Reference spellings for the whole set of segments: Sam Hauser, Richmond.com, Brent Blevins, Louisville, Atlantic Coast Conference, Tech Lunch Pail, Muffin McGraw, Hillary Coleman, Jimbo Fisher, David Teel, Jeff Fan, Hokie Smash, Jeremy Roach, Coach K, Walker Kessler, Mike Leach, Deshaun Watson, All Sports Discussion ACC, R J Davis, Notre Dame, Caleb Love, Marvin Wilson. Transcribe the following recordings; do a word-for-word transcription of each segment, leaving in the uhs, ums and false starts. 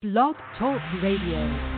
Blog Talk Radio.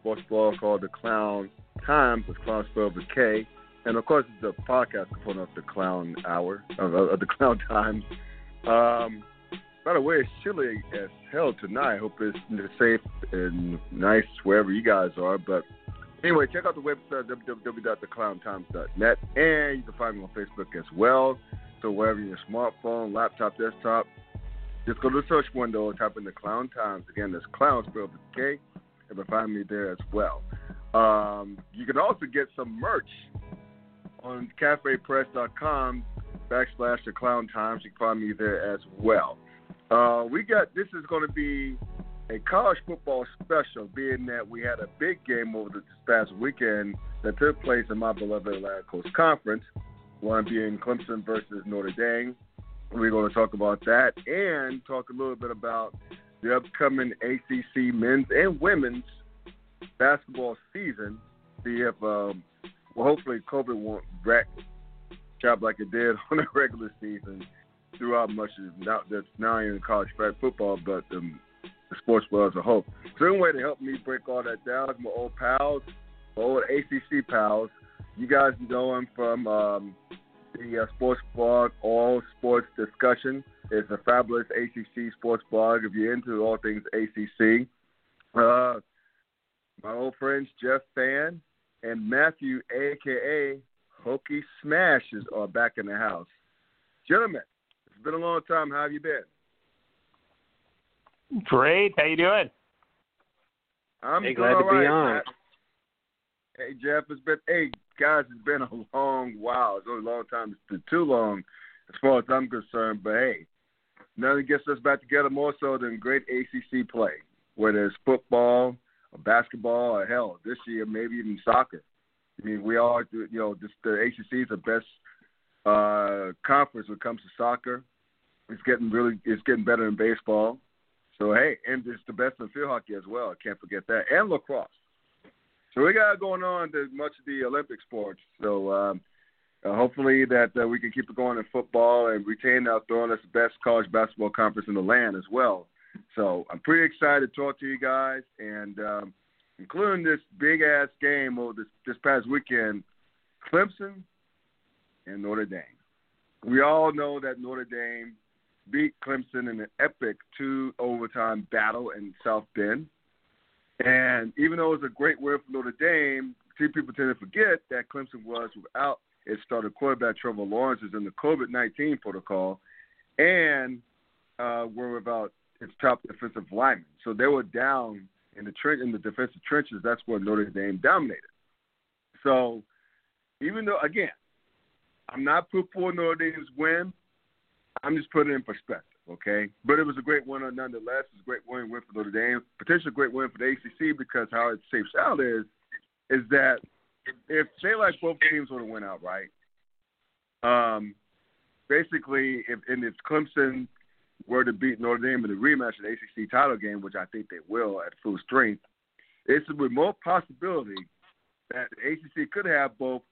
Sports blog called The Clown Times with Clown spelled with K, and of course the podcast component of The Clown Hour of, of The Clown Times. Um, by the way, it's chilly as hell tonight. I hope it's safe and nice wherever you guys are. But anyway, check out the website w w w dot the clown times dot net, and you can find me on Facebook as well. So wherever your smartphone, laptop, desktop, just go to the search window and type in The Clown Times. Again, that's Clown spelled with K. To find me there as well. Um, you can also get some merch on cafe press dot com backslash the Clown Times. You can find me there as well. Uh, we got this is going to be a college football special, being that we had a big game over this past weekend that took place in my beloved Atlantic Coast Conference, one being Clemson versus Notre Dame. We're going to talk about that and talk a little bit about the upcoming A C C men's and women's basketball season. See if, um, well, hopefully COVID won't wreck job like it did on the regular season throughout much of not that's not even college football, but um, the sports world as a whole. So anyway, to help me break all that down, my old pals, my old A C C pals, you guys know him from um, the uh, sports blog, All Sports Discussion. It's a fabulous A C C sports blog if you're into all things A C C. Uh, my old friends Jeff Fan and Matthew, a k a. Hokie Smash, are back in the house. Gentlemen, it's been a long time. How have you been? Great. How you doing? I'm hey, glad to right. be on. Hey, Jeff, it's been, hey, guys, it's been a long while. It's only a long time. It's been too long as far as I'm concerned, but hey, nothing gets us back together more so than great A C C play, whether it's football or basketball or, hell, this year, maybe even soccer. I mean, we all, you know, this, the A C C is the best uh, conference when it comes to soccer. It's getting really, it's getting better in baseball. So, hey, and it's the best in field hockey as well. I can't forget that. And lacrosse. So we got going on to much of the Olympic sports. So, um, Uh, hopefully that uh, we can keep it going in football and retain our throwing us the best college basketball conference in the land as well. So I'm pretty excited to talk to you guys, and um, including this big-ass game over this, this past weekend, Clemson and Notre Dame. We all know that Notre Dame beat Clemson in an epic two-overtime battle in South Bend. And even though it was a great win for Notre Dame, few people tend to forget that Clemson was without – it started quarterback Trevor Lawrence is in the COVID nineteen protocol, and uh, we're about its top defensive lineman. So they were down in the trench, in the defensive trenches. That's where Notre Dame dominated. So even though, again, I'm not poo for Notre Dame's win, I'm just putting it in perspective, okay? But it was a great win nonetheless. It was a great win, win for Notre Dame, potentially a great win for the A C C because how it shapes out is, is that if say like both teams would have went out, right? Um, basically, if and if Clemson were to beat Notre Dame in the rematch of the A C C title game, which I think they will at full strength, it's a remote possibility that the A C C could have both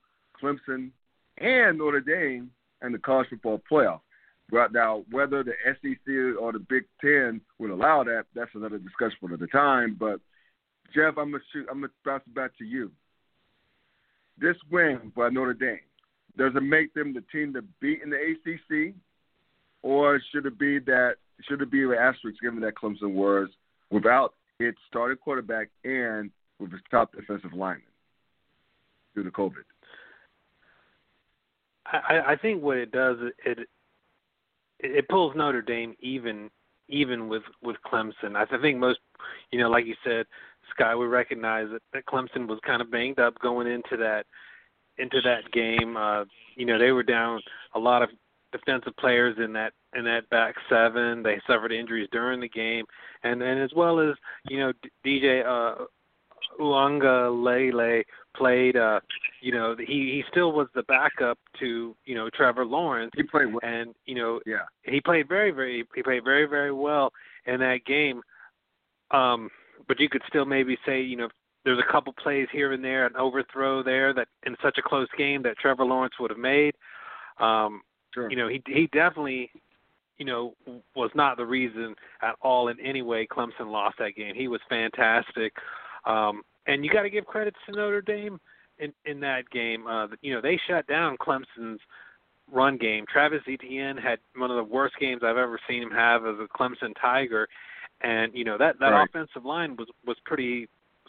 Clemson and Notre Dame in the college football playoff. Right now, whether the S E C or the Big Ten would allow that, that's another discussion for another time. But Jeff, I'm gonna shoot. I'm gonna bounce it back to you. This win by Notre Dame, Does it make them the team to beat in the A C C, or should it be that should it be an asterisk given that Clemson was without its starting quarterback and with its top defensive lineman due to COVID? I, I think what it does it it pulls Notre Dame even even with, with Clemson. I think most, you know, like you said, Sky, we recognize that, that Clemson was kind of banged up going into that into that game. Uh, you know, they were down a lot of defensive players in that in that back seven. They suffered injuries during the game, and, and as well as you know, D J uh, Uanga Lele played. Uh, you know, he, he still was the backup to you know Trevor Lawrence. He played well, and you know, yeah, he played very very he played very very well in that game. Um, but you could still maybe say you know. There's a couple plays here and there, an overthrow there that in such a close game that Trevor Lawrence would have made. Um, sure. You know, he he definitely, you know, was not the reason at all in any way Clemson lost that game. He was fantastic, um, and you got to give credit to Notre Dame in in that game. Uh, you know, they shut down Clemson's run game. Travis Etienne had one of the worst games I've ever seen him have as a Clemson Tiger, and you know that that right. offensive line was was pretty.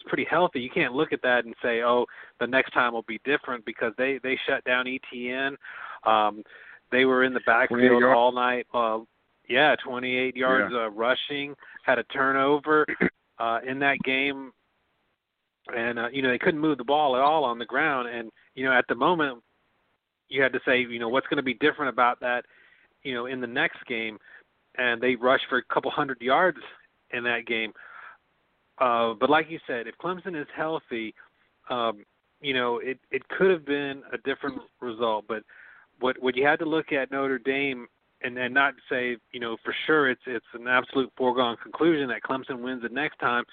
pretty healthy. You can't look at that and say, oh, the next time will be different because they, they shut down E T N. Um, they were in the backfield all night. Uh, yeah, twenty-eight yards yeah. Uh, rushing, had a turnover uh, in that game. And, uh, you know, they couldn't move the ball at all on the ground. And, you know, at the moment, you had to say, you know, what's going to be different about that, you know, in the next game. And they rushed for a couple hundred yards in that game. Uh, but like you said, if Clemson is healthy, um, you know, it, it could have been a different result. But what what you had to look at Notre Dame and, and not say, you know, for sure it's it's an absolute foregone conclusion that Clemson wins the next time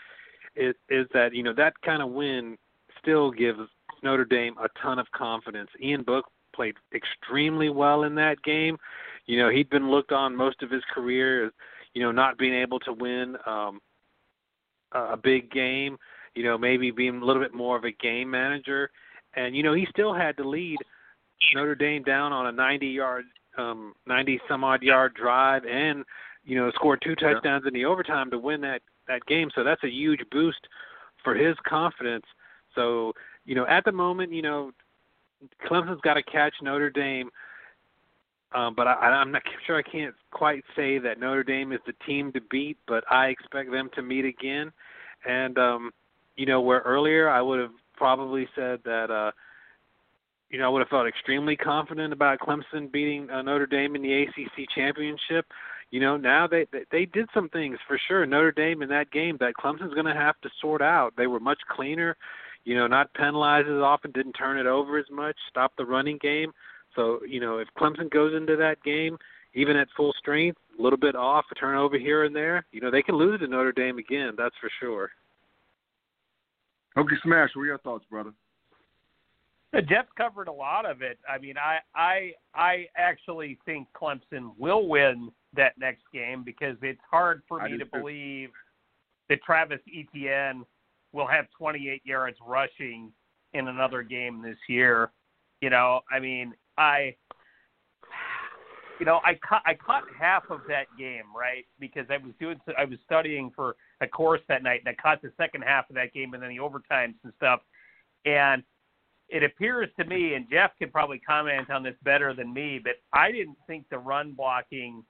is, is that, you know, that kind of win still gives Notre Dame a ton of confidence. Ian Book played extremely well in that game. You know, he'd been looked on most of his career as, you know, not being able to win um, – a big game, you know, maybe being a little bit more of a game manager. And, you know, he still had to lead Notre Dame down on a ninety-yard, um, ninety-some-odd-yard drive and, you know, scored two touchdowns yeah. in the overtime to win that, that game. So that's a huge boost for his confidence. So, you know, at the moment, you know, Clemson's got to catch Notre Dame, Um, but I, I'm not sure I can't quite say that Notre Dame is the team to beat, but I expect them to meet again. And, um, you know, where earlier I would have probably said that, uh, you know, I would have felt extremely confident about Clemson beating uh, Notre Dame in the A C C championship. You know, now they, they, they did some things for sure. Notre Dame in that game that Clemson's going to have to sort out. They were much cleaner, you know, not penalized as often, didn't turn it over as much, stopped the running game. So, you know, if Clemson goes into that game, even at full strength, a little bit off, a turnover here and there, you know, they can lose to Notre Dame again, that's for sure. Hokie Smash, what are your thoughts, brother? Yeah, Jeff covered a lot of it. I mean, I, I, I actually think Clemson will win that next game because it's hard for me to too. believe that Travis Etienne will have twenty-eight yards rushing in another game this year. You know, I mean, I, you know, I cut I caught half of that game, right? Because I was doing I was studying for a course that night, and I caught the second half of that game, and then the overtimes and stuff. And it appears to me, and Jeff could probably comment on this better than me, but I didn't think the run blocking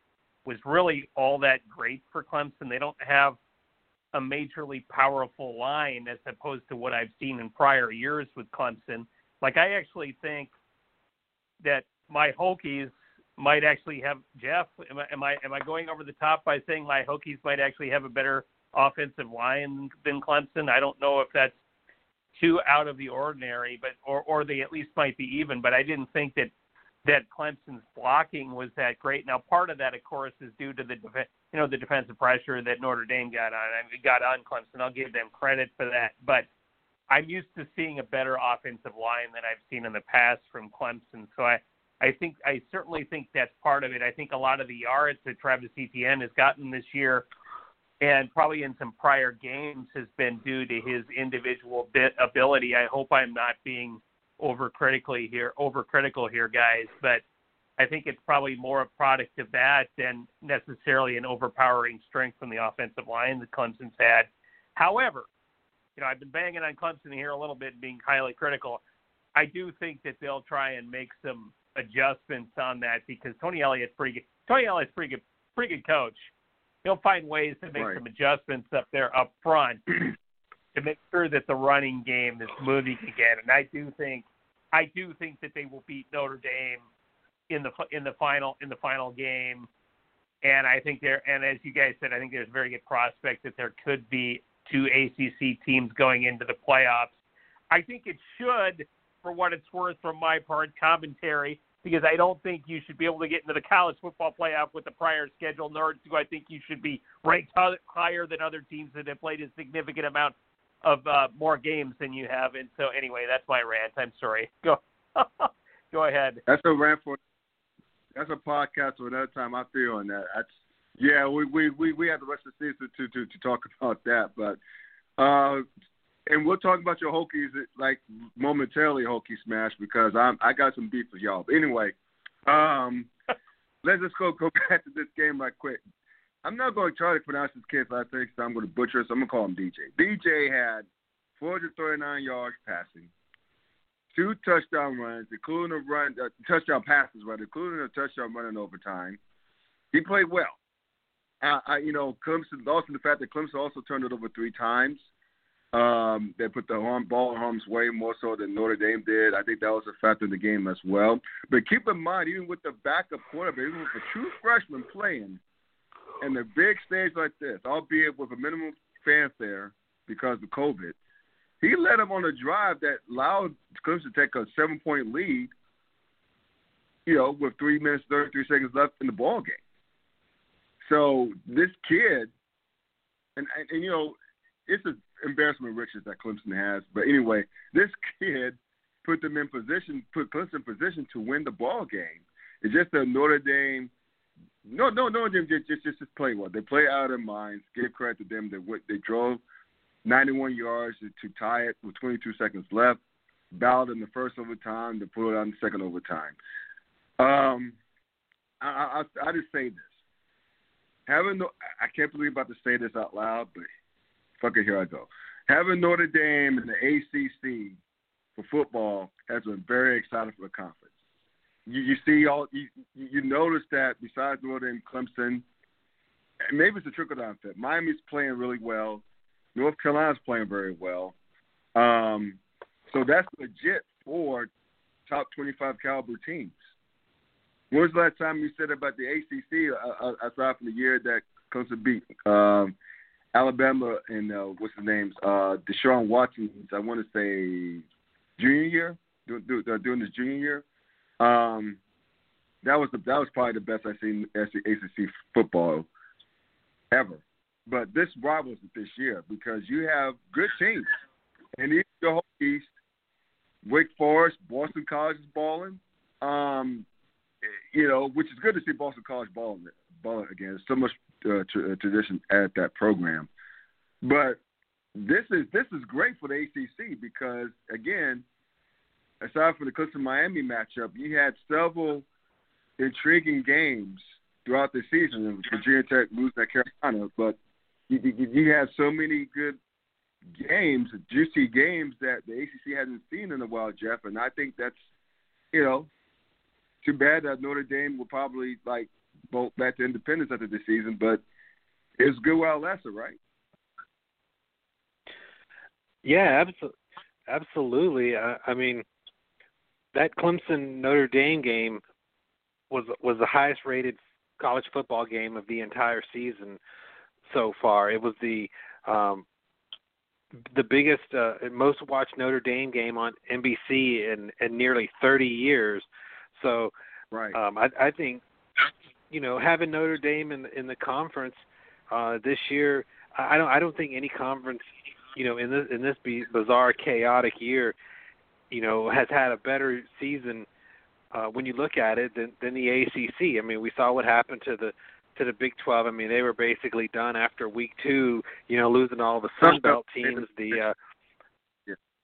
was really all that great for Clemson. They don't have a majorly powerful line as opposed to what I've seen in prior years with Clemson. Like, I actually think that my Hokies might actually have Jeff. Am I am I am I going over the top by saying my Hokies might actually have a better offensive line than Clemson? I don't know if that's too out of the ordinary, but or, or they at least might be even. But I didn't think that that Clemson's blocking was that great. Now, part of that, of course, is due to the def- you know the defensive pressure that Notre Dame got on I mean, got on Clemson. I'll give them credit for that, but I'm used to seeing a better offensive line than I've seen in the past from Clemson. So I, I think I certainly think that's part of it. I think a lot of the yards that Travis Etienne has gotten this year and probably in some prior games has been due to his individual bit ability. I hope I'm not being overcritically here, overcritical here, guys, but I think it's probably more a product of that than necessarily an overpowering strength from the offensive line that Clemson's had. However, you know, I've been banging on Clemson here a little bit, being highly critical. I do think that they'll try and make some adjustments on that because Tony Elliott's pretty good. Tony Elliott's pretty good, pretty good coach. He'll find ways to make right. some adjustments up there up front to make sure that the running game is moving again. And I do think, I do think that they will beat Notre Dame in the in the final in the final game. And I think there, and as you guys said, I think there's a very good prospect that there could be two A C C teams going into the playoffs. I think it should, for what it's worth, from my part, commentary, because I don't think you should be able to get into the college football playoff with the prior schedule, nor do I think you should be ranked higher than other teams that have played a significant amount of uh, more games than you have. And so anyway, that's my rant. I'm sorry. Go go ahead. That's a rant for that's a podcast for another time. I feel on that. That's, yeah, we, we, we, we have the rest of the season to, to, to talk about that. But uh, and we'll talk about your Hokies like momentarily, Hokie Smash, because I'm I got some beef with y'all. But anyway, um, let's just go go back to this game right quick. I'm not going to try to pronounce this kid's last name, so I'm going to butcher it. So I'm going to call him D J. D J had four hundred thirty-nine yards passing, two touchdown runs, including a run uh, touchdown passes, rather, including a touchdown run in overtime. He played well. Uh, I, you know, Clemson. Also, the fact that Clemson also turned it over three times. Um, they put the arm, ball in harm's way more so than Notre Dame did. I think that was a factor in the game as well. But keep in mind, even with the backup quarterback, even with a true freshman playing, and the big stage like this, albeit with a minimum fanfare because of COVID, he led them on a drive that allowed Clemson to take a seven-point lead, you know, with three minutes, thirty-three seconds left in the ball game. So this kid, and, and, and you know, it's an embarrassment of riches that Clemson has. But anyway, this kid put them in position, put Clemson in position to win the ball game. It's just a Notre Dame. No, no, Notre Dame just just just, just play well. They play out of their minds. Give credit to them. They went, they drove ninety-one yards to tie it with twenty-two seconds left. Balled in the first overtime. They pulled it out in the second overtime. Um, I, I I just say this. Having no, I can't believe I'm about to say this out loud, but fuck it, here I go. Having Notre Dame in the A C C for football has been very exciting for the conference. You, you see all, you, you notice that besides Notre Dame, Clemson, and maybe it's a trickle down effect. Miami's playing really well. North Carolina's playing very well. Um, so that's legit for top twenty-five caliber teams. When was the last time you said about the A C C, uh, aside from the year that Clemson beat um, Alabama and uh, what's his name, uh, Deshaun Watson, I want to say junior year, do, do, uh, during his junior year? Um, that was the, that was probably the best I've seen A C C football ever. But this rivals it this year because you have good teams. And in the whole East, Wake Forest, Boston College is balling. Um You know, which is good to see Boston College balling, balling again. There's so much uh, tra- tradition at that program, but this is this is great for the A C C because again, aside from the Clemson Miami matchup, you had several intriguing games throughout the season. Virginia Tech losing at Carolina, but you, you, you had so many good games, juicy games that the A C C hasn't seen in a while, Jeff. And I think that's, you know. Too bad that Notre Dame will probably, like, bolt back to independence after this season, but it's good while it lasted, right? Yeah, abso- absolutely. I, I mean, that Clemson-Notre Dame game was was the highest-rated college football game of the entire season so far. It was the um, the biggest uh, and most-watched Notre Dame game on N B C in, in nearly thirty years. So, right. um, I, I think, you know, having Notre Dame in in the conference uh, this year, I don't I don't think any conference, you know, in this in this bizarre chaotic year, you know, has had a better season uh, when you look at it than, than the A C C. I mean, we saw what happened to the to the Big twelve. I mean, they were basically done after week two. You know, losing all the Sun Belt teams. The uh,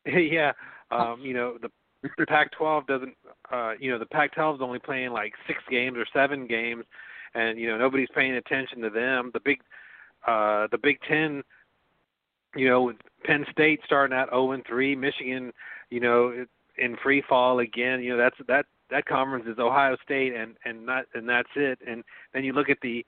yeah, yeah um, you know the. the Pac twelve doesn't, uh, you know, the Pac twelve is only playing like six games or seven games, and you know nobody's paying attention to them. The big, uh, the Big Ten, you know, with Penn State starting at oh and three, Michigan, you know, in free fall again. You know, that's that that conference is Ohio State and and not and that's it. And then you look at the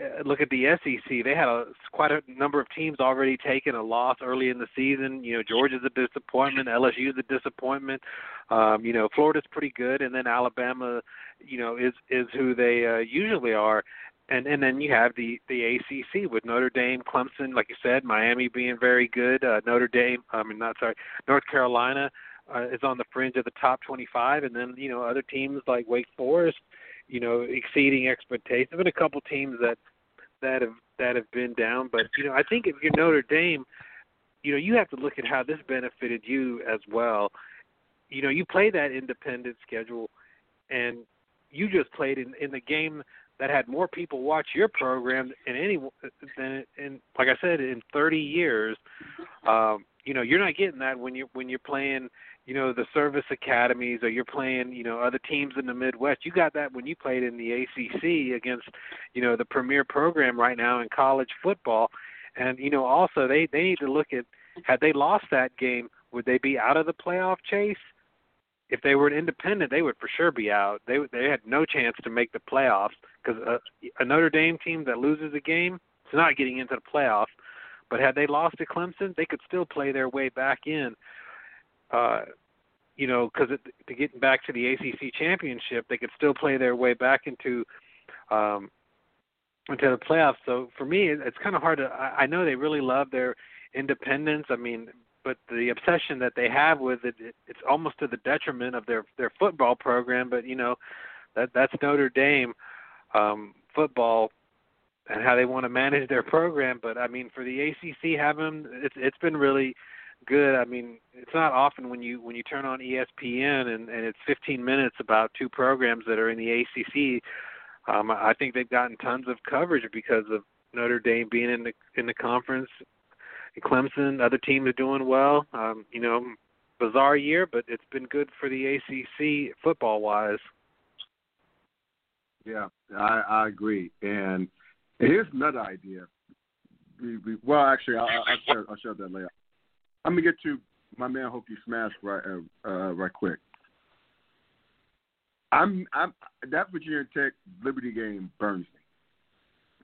uh, look at the S E C. They had a, quite a number of teams already taken a loss early in the season. You know, Georgia's a disappointment. L S U's a disappointment. Um, you know, Florida's pretty good, and then Alabama, you know, is is who they uh, usually are. And and then you have the, the A C C with Notre Dame, Clemson, like you said, Miami being very good. Uh, Notre Dame, I mean, not sorry, North Carolina uh, is on the fringe of the top twenty-five, and then you know other teams like Wake Forest, you know, exceeding expectations, and a couple teams that that have that have been down. But you know, I think if you're Notre Dame, you know, you have to look at how this benefited you as well. You know, you play that independent schedule, and you just played in, in the game that had more people watch your program than any than in, like I said, in thirty years. Um, you know, you're not getting that when you when you're playing, you know, the service academies, or you're playing, you know, other teams in the Midwest. You got that when you played in the A C C against, you know, the premier program right now in college football. And you know, also they they need to look at, had they lost that game, would they be out of the playoff chase? If they were an independent, they would for sure be out. They they had no chance to make the playoffs, because a, a Notre Dame team that loses a game is not getting into the playoffs. But had they lost to Clemson, they could still play their way back in. Uh, you know, because to get back to the A C C championship, they could still play their way back into um, into the playoffs. So for me, it's kind of hard to. I, I know they really love their independence. I mean. But the obsession that they have with it, it's almost to the detriment of their, their football program. But, you know, that that's Notre Dame um, football and how they want to manage their program. But, I mean, for the A C C having them, it's, it's been really good. I mean, it's not often when you when you turn on E S P N and, and it's fifteen minutes about two programs that are in the A C C. Um, I think they've gotten tons of coverage because of Notre Dame being in the in the conference. Clemson, other teams are doing well. Um, you know, bizarre year, but it's been good for the A C C football-wise. Yeah, I, I agree. And here's another idea. We, we, well, actually, I'll, I'll, share, I'll share that later. I'm going to get to my man Hokie Smash right uh, right quick. I'm, I'm that Virginia Tech Liberty game burns me.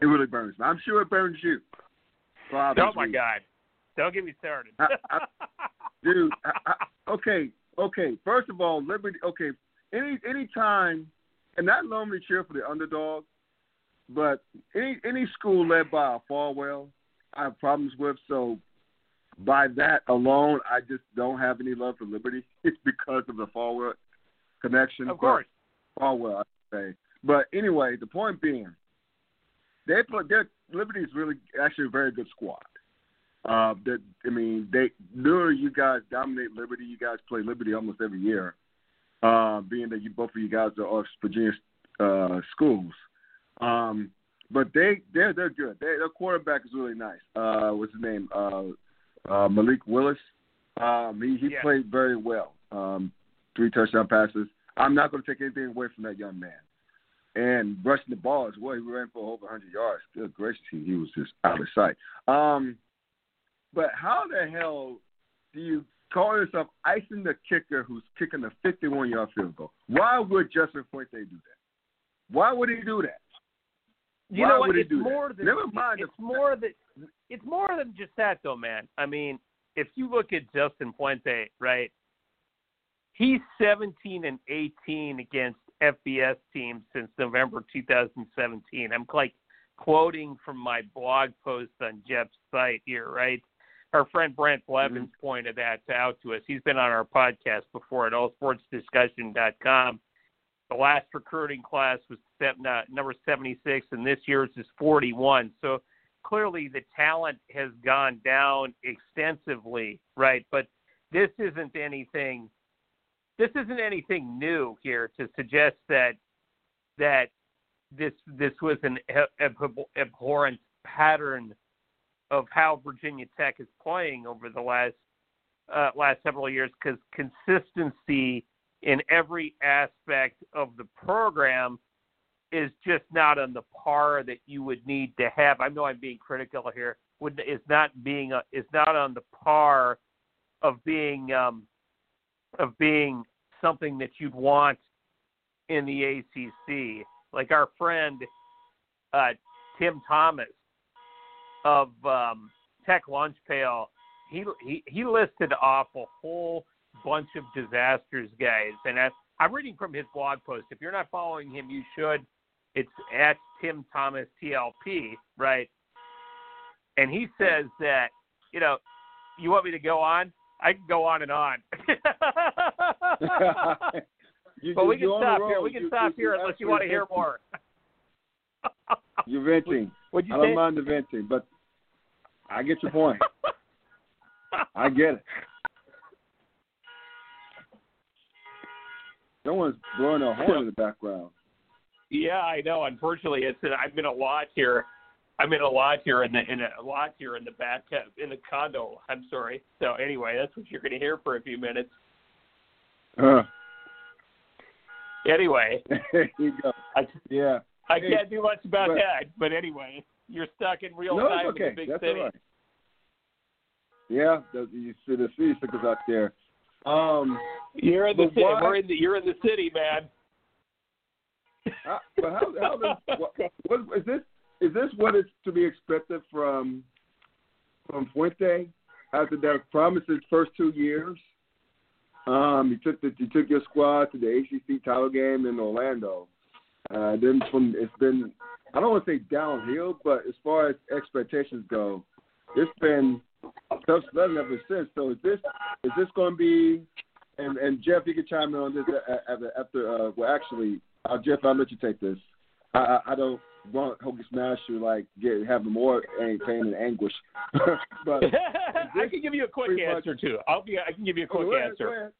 It really burns me. I'm sure it burns you. Oh, my reasons. God. Don't get me started. I, I, dude, I, I, okay, okay. First of all, Liberty, okay, any any time, and I normally cheer for the underdog, but any any school led by a Falwell, I have problems with. So by that alone, I just don't have any love for Liberty. It's because of the Falwell connection. Of course. Falwell, I say. But anyway, the point being, they play, they're Liberty is really actually a very good squad. Uh, that I mean, they literally you guys dominate Liberty. You guys play Liberty almost every year, uh, being that you both of you guys are off Virginia uh, schools. Um, but they they're they're good. They, their quarterback is really nice. Uh, what's his name? Uh, uh, Malik Willis. Um, he he yeah. played very well. Um, three touchdown passes. I'm not going to take anything away from that young man. And rushing the ball as well. He ran for over one hundred yards. Good gracious, he, he was just out of sight. Um, but how the hell do you call yourself icing the kicker who's kicking a fifty-one-yard field goal? Why would Justin Fuente do that? Why would he do that? You Why know what? Would it's he do more that? Than Never mind it's the, more that it's more than just that, though, man. I mean, if you look at Justin Fuente, right? He's seventeen and eighteen against F B S teams since November two thousand seventeen. I'm like quoting from my blog post on Jeff's site here, right? Our friend Brent Blevins mm-hmm. pointed that out to us. He's been on our podcast before at all sports discussion dot com. The last recruiting class was number seventy-six, and this year's is forty-one. So clearly the talent has gone down extensively, right? But this isn't anything. This isn't anything new here to suggest that that this this was an abhorrent pattern of how Virginia Tech is playing over the last uh, last several years because consistency in every aspect of the program is just not on the par that you would need to have. I know I'm being critical here. It's not being a, it's not on the par of being um, of being something that you'd want in the A C C. Like our friend uh, Tim Thomas of um, Tech Lunch Pail, he, he he listed off a whole bunch of disasters, guys. And I, I'm reading from his blog post. If you're not following him, you should. It's at Tim Thomas T L P, right? And he says that, you know, you want me to go on? I can go on and on. you, but we can stop here. We can you, stop you, here you unless you want to hear more. You're venting. What'd you I say? Don't mind the venting, but I get your point. I get it. Someone's blowing a horn in the background. Yeah, I know. Unfortunately, it's I'm in a lot here. I'm in a lot here in the in a lot here in the back in the condo. I'm sorry. So anyway, that's what you're going to hear for a few minutes. Uh. Anyway, there you go. I, yeah, I hey, can't do much about but, that. But anyway, you're stuck in real no, time okay. in the big that's city. All right. Yeah, you see the city stickers out there. Um, you're in the city. Why, We're in the, you're in the city, man. Uh, but how, how does, what, what, is this? Is this what is to be expected from from Fuente after that promises first two years? Um, you took the, you took your squad to the A C C title game in Orlando. Uh, then from it's been I don't want to say downhill, but as far as expectations go, it's been tough sledding ever since. So is this is this going to be? And, and Jeff, you can chime in on this after. after uh, well, actually, uh, Jeff, I'll let you take this. I, I, I don't. Want Hokie Smash to like get having more pain and anguish. But I can give you a quick answer much... too. I'll be, I can give you a quick ahead, answer.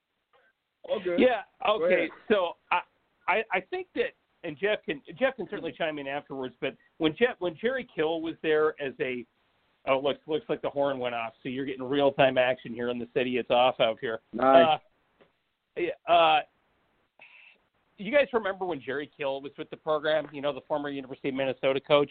Okay. Yeah. Okay. So I, I, I think that, and Jeff can Jeff can certainly chime in afterwards. But when Jeff when Jerry Kill was there as a, oh looks looks like the horn went off. So you're getting real time action here in the city. It's off out here. Nice. Uh, yeah. Uh, You guys remember when Jerry Kill was with the program, you know, the former University of Minnesota coach?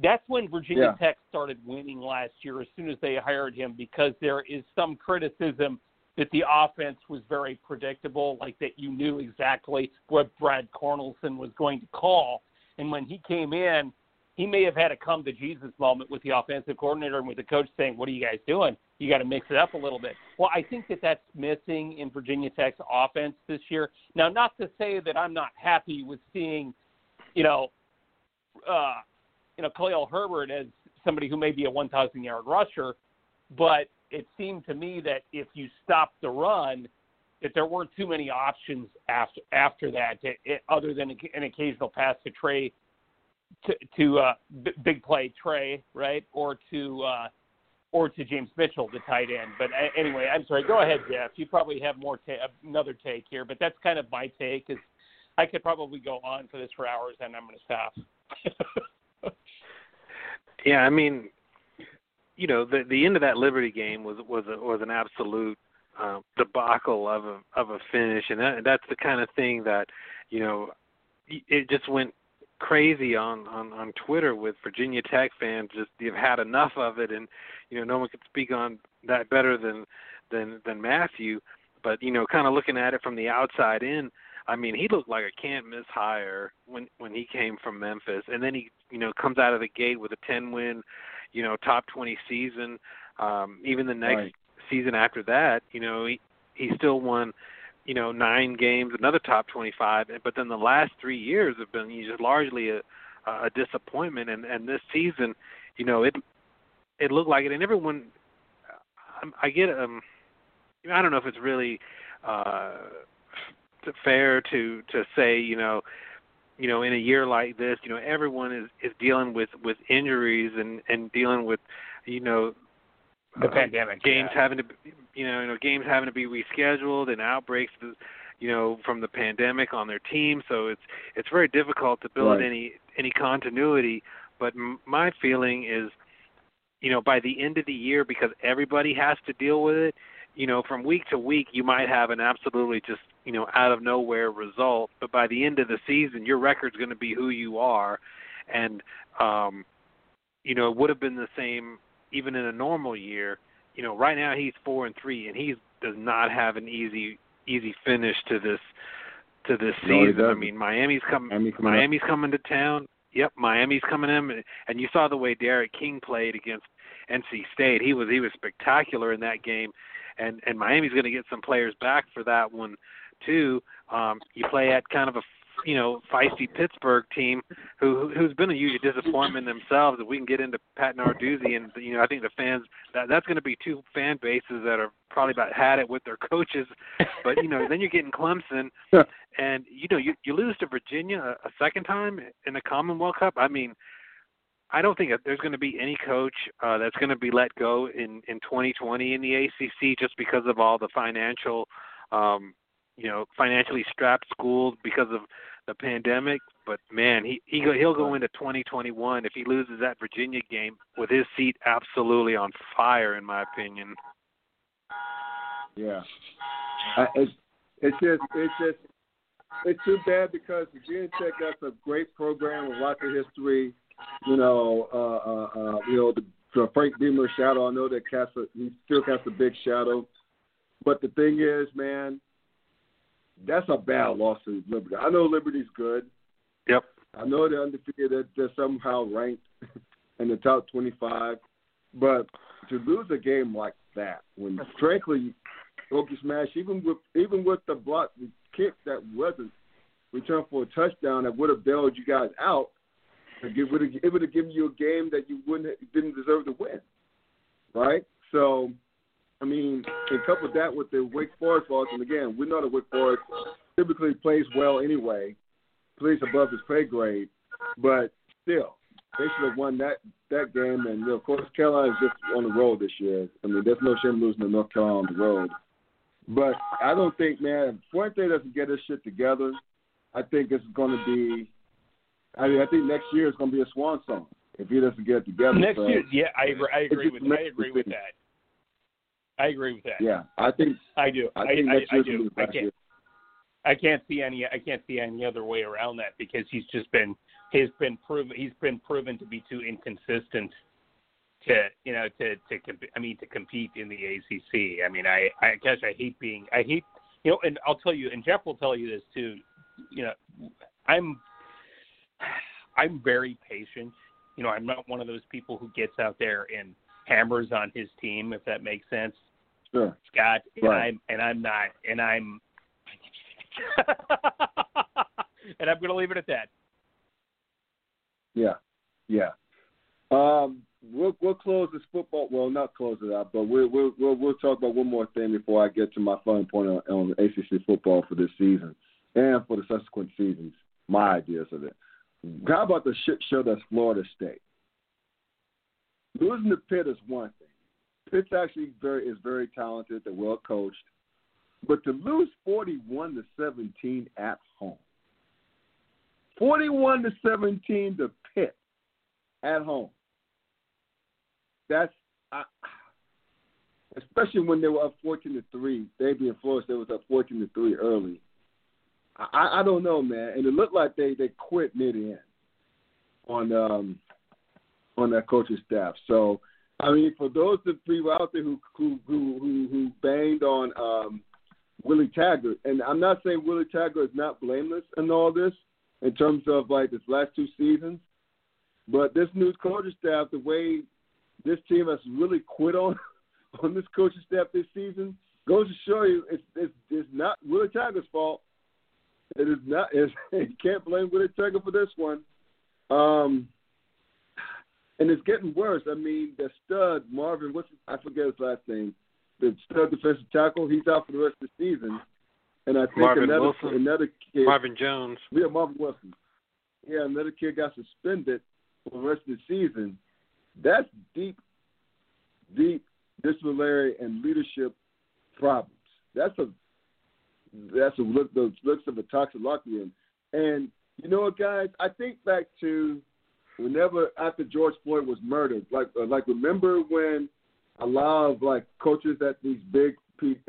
That's when Virginia yeah. Tech started winning last year as soon as they hired him because there is some criticism that the offense was very predictable, like that you knew exactly what Brad Cornelson was going to call. And when he came in, he may have had a come-to-Jesus moment with the offensive coordinator and with the coach saying, what are you guys doing? You got to mix it up a little bit. Well, I think that that's missing in Virginia Tech's offense this year. Now, not to say that I'm not happy with seeing, you know, uh, you know, Khalil Herbert as somebody who may be a one thousand yard rusher, but it seemed to me that if you stop the run, that there weren't too many options after after that, to, it, other than an occasional pass to Trey, to, to uh, b- big play Trey, right, or to uh, or to James Mitchell, the tight end. But uh, anyway, I'm sorry. Go ahead, Jeff. You probably have more ta- another take here, but that's kind of my take. Is I could probably go on for this for hours, and I'm going to stop. Yeah, I mean, you know, the the end of that Liberty game was was a, was an absolute uh, debacle of a of a finish, and that, that's the kind of thing that, you know, it just went crazy on, on, on Twitter with Virginia Tech fans. Just you've had enough of it, and you know no one could speak on that better than than than Matthew. But you know, kind of looking at it from the outside in, I mean, he looked like a can't miss hire when when he came from Memphis, and then he you know comes out of the gate with a ten win, you know, top twenty season. Um, even the next right. season after that, you know, he he still won. You know, nine games, another top twenty-five, but then the last three years have been just largely a, a disappointment. And, and this season, you know, it it looked like it. And everyone, I get, um, I don't know if it's really uh, fair to to say, you know, you know, in a year like this, you know, everyone is, is dealing with, with injuries and, and dealing with, you know. The uh, pandemic games yeah. having to, you know, you know, games having to be rescheduled and outbreaks, you know, from the pandemic on their team. So it's it's very difficult to build right. any any continuity. But m- my feeling is, you know, by the end of the year, because everybody has to deal with it, you know, from week to week, you might have an absolutely just, you know, out of nowhere result. But by the end of the season, your record's going to be who you are. And, um, you know, it would have been the same even in a normal year. You know, right now he's four and three, and he does not have an easy easy finish to this to this season. No, I mean, Miami's coming. Miami coming Miami's up. coming to town. Yep, Miami's coming in, and you saw the way Derek King played against N C State. He was he was spectacular in that game, and and Miami's going to get some players back for that one too. Um, you play at kind of a you know feisty Pittsburgh team who who's been a huge disappointment themselves. If we can get into Pat Narduzzi, and you know I think the fans that that's going to be two fan bases that are probably about had it with their coaches. But you know then you're getting Clemson, and you know you you lose to Virginia a, a second time in the Commonwealth Cup. I mean, I don't think there's going to be any coach uh, that's going to be let go in in twenty twenty in the A C C just because of all the financial. Um, you know, financially strapped schools because of the pandemic. But, man, he, he, he'll go into twenty twenty-one if he loses that Virginia game with his seat absolutely on fire, in my opinion. Yeah. I, it's, it's just it's just it's too bad because Virginia Tech has a great program with lots of history. You know, uh, uh, uh, you know the, the Frank Beamer shadow, I know that casts a, he still casts a big shadow. But the thing is, man, that's a bad loss to Liberty. I know Liberty's good. Yep. I know they're undefeated. They're, they're somehow ranked in the top twenty-five. But to lose a game like that, when frankly, Hokie Smash, even with even with the block, the kick that wasn't returned for a touchdown that would have bailed you guys out, it would have, it would have given you a game that you wouldn't didn't deserve to win, right? So. I mean, and couple that with the Wake Forest loss, and again, we know that Wake Forest typically plays well anyway, plays above his pay grade, but still, they should have won that, that game. And, you know, of course, Carolina's just on the road this year. I mean, there's no shame losing to North Carolina on the road. But I don't think, man, if Fuente doesn't get his shit together, I think it's going to be, I mean, I think next year it's going to be a swan song if he doesn't get it together. Next so, year, yeah, I agree, I agree with I agree with that. I agree with that. Yeah, I think I do. I, I, think I, I do. I can't. Year. I can't see any. I can't see any other way around that because he's just been. He's been proven. He's been proven to be too inconsistent. To you know to to comp, I mean to compete in the A C C. I mean I I gosh I hate being. I hate you know. And I'll tell you. And Jeff will tell you this too. You know, I'm. I'm very patient. You know, I'm not one of those people who gets out there and hammers on his team, if that makes sense. Sure. Scott, and right. I'm and I'm not and I'm and I'm gonna leave it at that. Yeah. Yeah. Um we'll we'll close this football well not close it out, but we'll we'll we'll, we'll talk about one more thing before I get to my fun point on, on A C C football for this season and for the subsequent seasons, my ideas of it. How about the shit show that's Florida State? Losing to Pitt is one thing. Pitt's actually very is very talented. They're well coached, but to lose forty-one to seventeen at home, forty-one to seventeen to Pitt at home. That's I, especially when they were up fourteen to three. They being Florida State was up fourteen to three early. I, I don't know, man. And it looked like they they quit mid end on. Um, on that coaching staff. So, I mean, for those of you out there who who who, who banged on um, Willie Taggart, and I'm not saying Willie Taggart is not blameless in all this in terms of, like, his last two seasons, but this new coaching staff, the way this team has really quit on on this coaching staff this season, goes to show you it's it's, it's not Willie Taggart's fault. It is not. It's, you can't blame Willie Taggart for this one. Um And it's getting worse. I mean, the stud, Marvin, what's I forget his last name, the stud defensive tackle, he's out for the rest of the season. And I think Marvin another Wilson. another kid. Marvin Jones. Yeah, Marvin Wilson. Yeah, another kid got suspended for the rest of the season. That's deep, deep disciplinary and leadership problems. That's a that's a look, the looks of a toxic locker room. And you know what, guys? I think back to whenever after George Floyd was murdered, like uh, like remember when a lot of like coaches at these big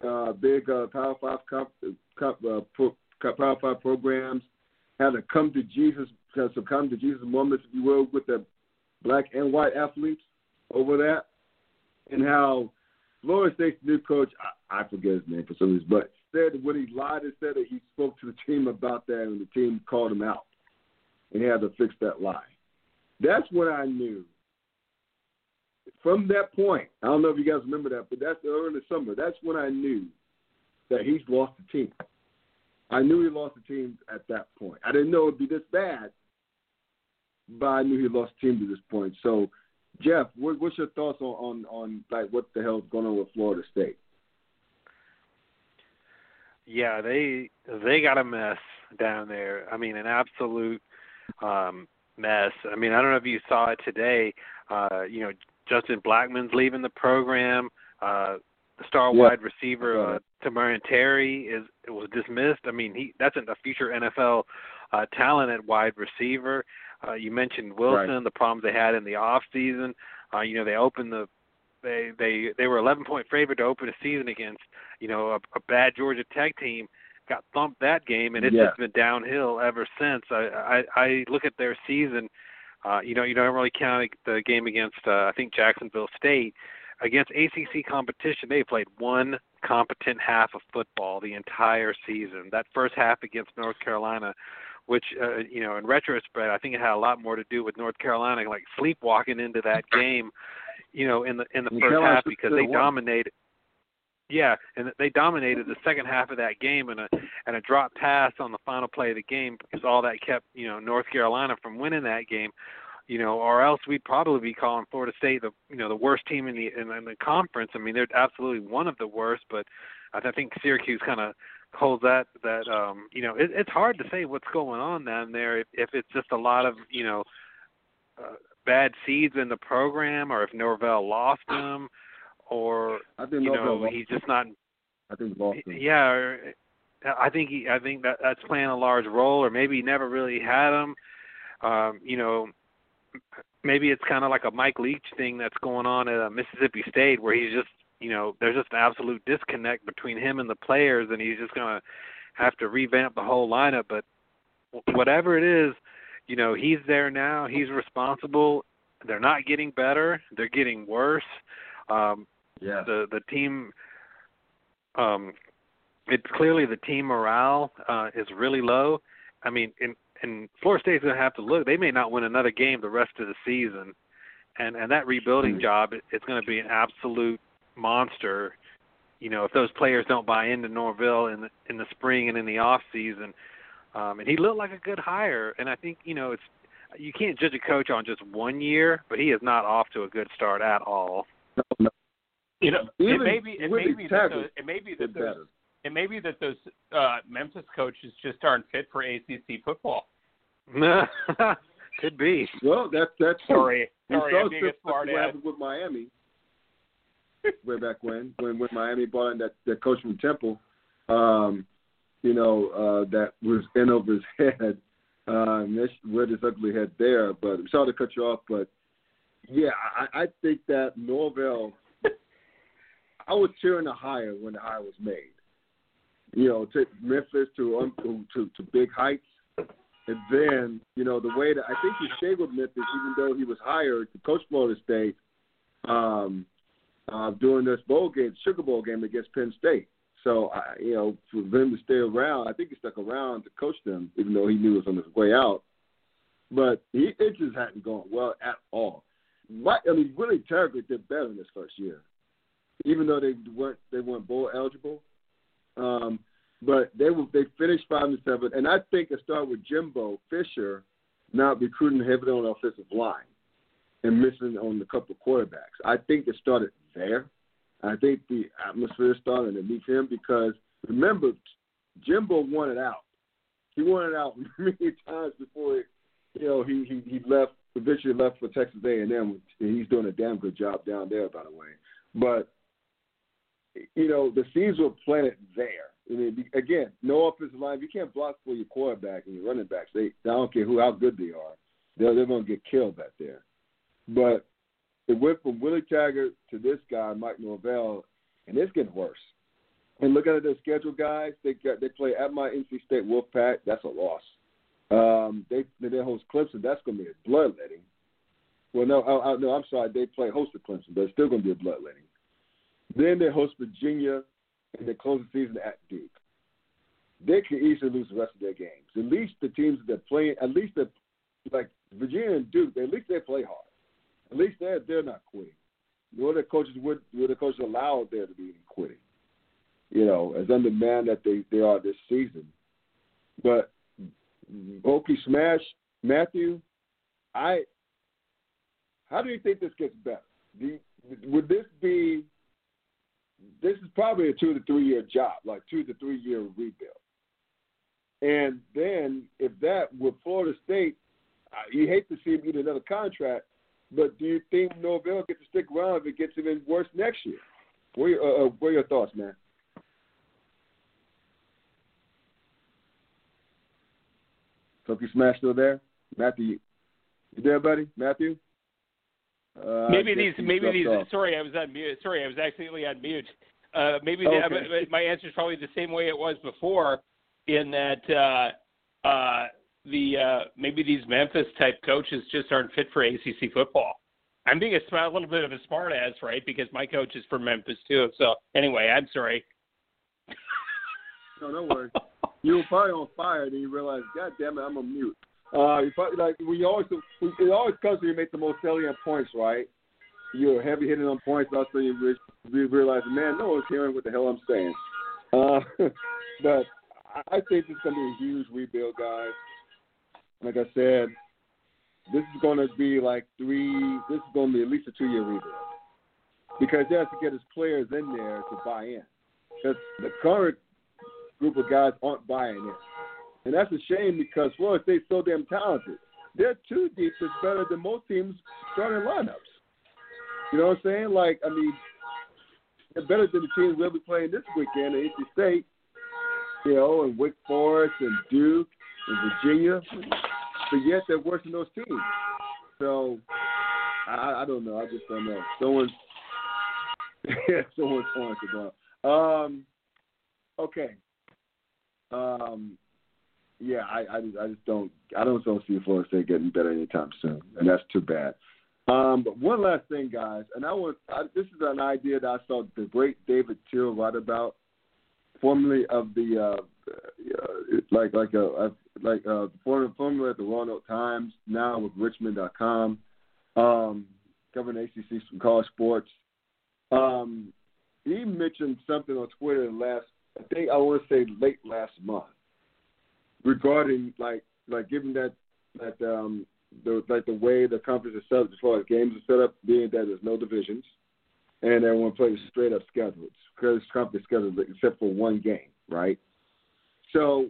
uh, big uh, Power Five comp, comp, uh, pro, Power Five programs had to come to Jesus, had some come to Jesus moments, if you will, with the black and white athletes over that, and how Florida State's new coach, I, I forget his name for some reason, but said when he lied and said that he spoke to the team about that, and the team called him out, and he had to fix that lie. That's what I knew. From that point, I don't know if you guys remember that, but that's early summer. That's when I knew that he's lost the team. I knew he lost the team at that point. I didn't know it would be this bad, but I knew he lost the team to this point. So, Jeff, what, what's your thoughts on, on, on like what the hell's going on with Florida State? Yeah, they they got a mess down there. I mean, an absolute um, mess. I mean, I don't know if you saw it today. Uh, you know, Justin Blackman's leaving the program. Uh, the star yep. wide receiver uh, Tamarian Terry is was dismissed. I mean, he that's a future N F L uh, talent at wide receiver. Uh, you mentioned Wilson, right. The problems they had in the off season. Uh, you know, they opened the they they they were eleven point favorite to open the season against you know a, a bad Georgia Tech team. Got thumped that game, and it's yeah. just been downhill ever since. I I, I look at their season. Uh, you know, you don't really count the game against uh, I think Jacksonville State. Against A C C competition, they played one competent half of football the entire season. That first half against North Carolina, which, uh, you know, in retrospect, I think it had a lot more to do with North Carolina, like sleepwalking into that game, you know, in the in the first half because they dominated. Yeah, and they dominated the second half of that game, and a and a drop pass on the final play of the game is all that kept, you know, North Carolina from winning that game. You know, or else we'd probably be calling Florida State the you know the worst team in the in, in the conference. I mean, they're absolutely one of the worst, but I, I think Syracuse kind of holds that that um, you know it, it's hard to say what's going on down there if, if it's just a lot of you know uh, bad seeds in the program, or if Norvell lost them, or I think you know he's just not. I think lost him. Yeah, or, I think he, I think that that's playing a large role, or maybe he never really had them. Um, you know. Maybe it's kind of like a Mike Leach thing that's going on at uh, Mississippi State, where he's just, you know, there's just an absolute disconnect between him and the players, and he's just going to have to revamp the whole lineup. But whatever it is, you know, he's there now. He's responsible. They're not getting better. They're getting worse. Um, yeah. The the team. Um, it's clearly the team morale uh, is really low. I mean, in. And Florida State's going to have to look. They may not win another game the rest of the season. And and that rebuilding job, it, it's going to be an absolute monster. You know, if those players don't buy into Norville in the, in the spring and in the off season. Um, and he looked like a good hire. And I think, you know, it's you can't judge a coach on just one year, but he is not off to a good start at all. You know, it may be it may be that those, it may be that those, it may be that those uh, Memphis coaches just aren't fit for A C C football. Could be. Well, that's that's sorry. True. Sorry, I'm being a smart ass. With Miami, way back when, when when Miami brought in that, that coach from Temple, um, you know, uh, that was in over his head. Uh, and this where his ugly head there. But I'm sorry to cut you off, but yeah, I, I think that Norvell. I was cheering the hire when the hire was made. You know, take Memphis to to to big heights. And then, you know, the way that I think he stayed with Memphis, even though he was hired to coach Florida State um, uh, during this bowl game, Sugar Bowl game against Penn State. So, I, you know, for him to stay around, I think he stuck around to coach them, even though he knew it was on his way out. But he, it just hadn't gone well at all. My, I mean, really, Target did better in his first year, even though they weren't they weren't bowl eligible. Um, but they were, they finished five and seven, and I think it started with Jimbo Fisher not recruiting heavily on the offensive line and missing on a couple of quarterbacks. I think it started there. I think the atmosphere started underneath him because remember, Jimbo wanted out. He wanted out many times before you know he he, he left. Eventually left for Texas A and M. And he's doing a damn good job down there, by the way. But you know, the seeds were planted there. I mean, again, no offensive line. If you can't block for your quarterback and your running backs, they, I don't care who how good they are. They're, they're going to get killed back there. But it went from Willie Taggart to this guy, Mike Norvell, and it's getting worse. And looking at their schedule, guys, they got, they play at my N C State Wolfpack. That's a loss. Um, they they host Clemson. That's going to be a bloodletting. Well, no, I, I, no, I'm sorry. They play host to Clemson, but it's still going to be a bloodletting. Then they host Virginia, and they close the season at Duke. They could easily lose the rest of their games. At least the teams that they're playing, at least the like Virginia and Duke, at least they play hard. At least they're they're not quitting. Nor the coaches would, nor the coaches allowed there to be any quitting. You know, as under man that they, they are this season. But Hokie Smash, Matthew, I. How do you think this gets better? Do you, would this be? This is probably a two to three year job, like two to three year rebuild. And then if that with Florida State, you hate to see him get another contract. But do you think Norvell gets to stick around if it gets even worse next year? What are your, uh, what are your thoughts, man? Hokie Smash still there? Matthew, you there, buddy? Matthew? Uh, maybe these, maybe these, off. sorry, I was on mute. Sorry, I was accidentally on mute. Uh, maybe okay. the, my answer is probably the same way it was before in that uh, uh, the uh, maybe these Memphis-type coaches just aren't fit for A C C football. I'm being a, smart, a little bit of a smart-ass, right, because my coach is from Memphis, too. So, anyway, I'm sorry. No, don't worry. You were probably on fire, then you realized, God damn it, I'm on mute. Uh, you probably, like we always, it always comes when you make the most salient points, right? You're heavy hitting on points, also you re- re- realize, man, no one's hearing what the hell I'm saying. Uh, but I think it's going to be a huge rebuild, guys. Like I said, this is going to be like three. This is going to be at least a two-year rebuild because they have to get his players in there to buy in. Because the current group of guys aren't buying in. And that's a shame because Florida State's so damn talented. Their two deep is better than most teams' starting lineups. You know what I'm saying? Like, I mean, they're better than the teams we'll be playing this weekend at N C State, you know, and Wake Forest and Duke and Virginia. But yet they're worse than those teams. So, I, I don't know. I just don't know. Someone's, someone's on to go. Um, okay. Um, Yeah, I, I, just, I just don't I don't see Florida State getting better anytime soon, and that's too bad. Um, but one last thing, guys, and I want I, this is an idea that I saw the great David Teel write about, formerly of the uh, uh, like like a like uh, formerly at the Roanoke Times, now with Richmond dot com, um, covering A C C from college sports. Um, he mentioned something on Twitter last I think I want to say late last month. Regarding like like given that that um the like the way the conference is set up as far as games are set up, being that there's no divisions and everyone plays straight up schedules because conference schedules except for one game, right? So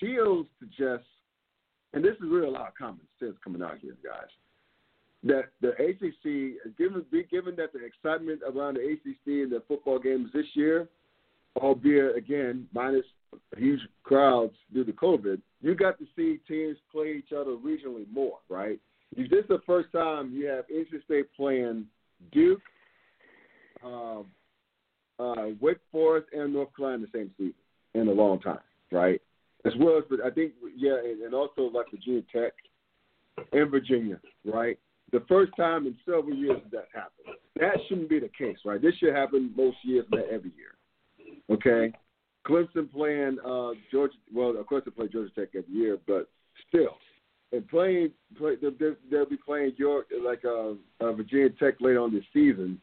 Teel suggests, and this is really a lot of common sense coming out here, guys, that the A C C given be given that the excitement around the A C C and the football games this year, albeit again minus huge crowds due to COVID, you got to see teams play each other regionally more, right? If this is the first time you have N C State playing Duke, um, uh, Wake Forest, and North Carolina the same season in a long time, right? As well as, I think, yeah, and, and also like Virginia Tech and Virginia, right? The first time in several years that happened. That shouldn't be the case, right? This should happen most years, not every year, okay? Clemson playing uh, Georgia. Well, of course they play Georgia Tech every year, but still, and playing play, they'll, they'll be playing York like uh, uh, Virginia Tech later on this season.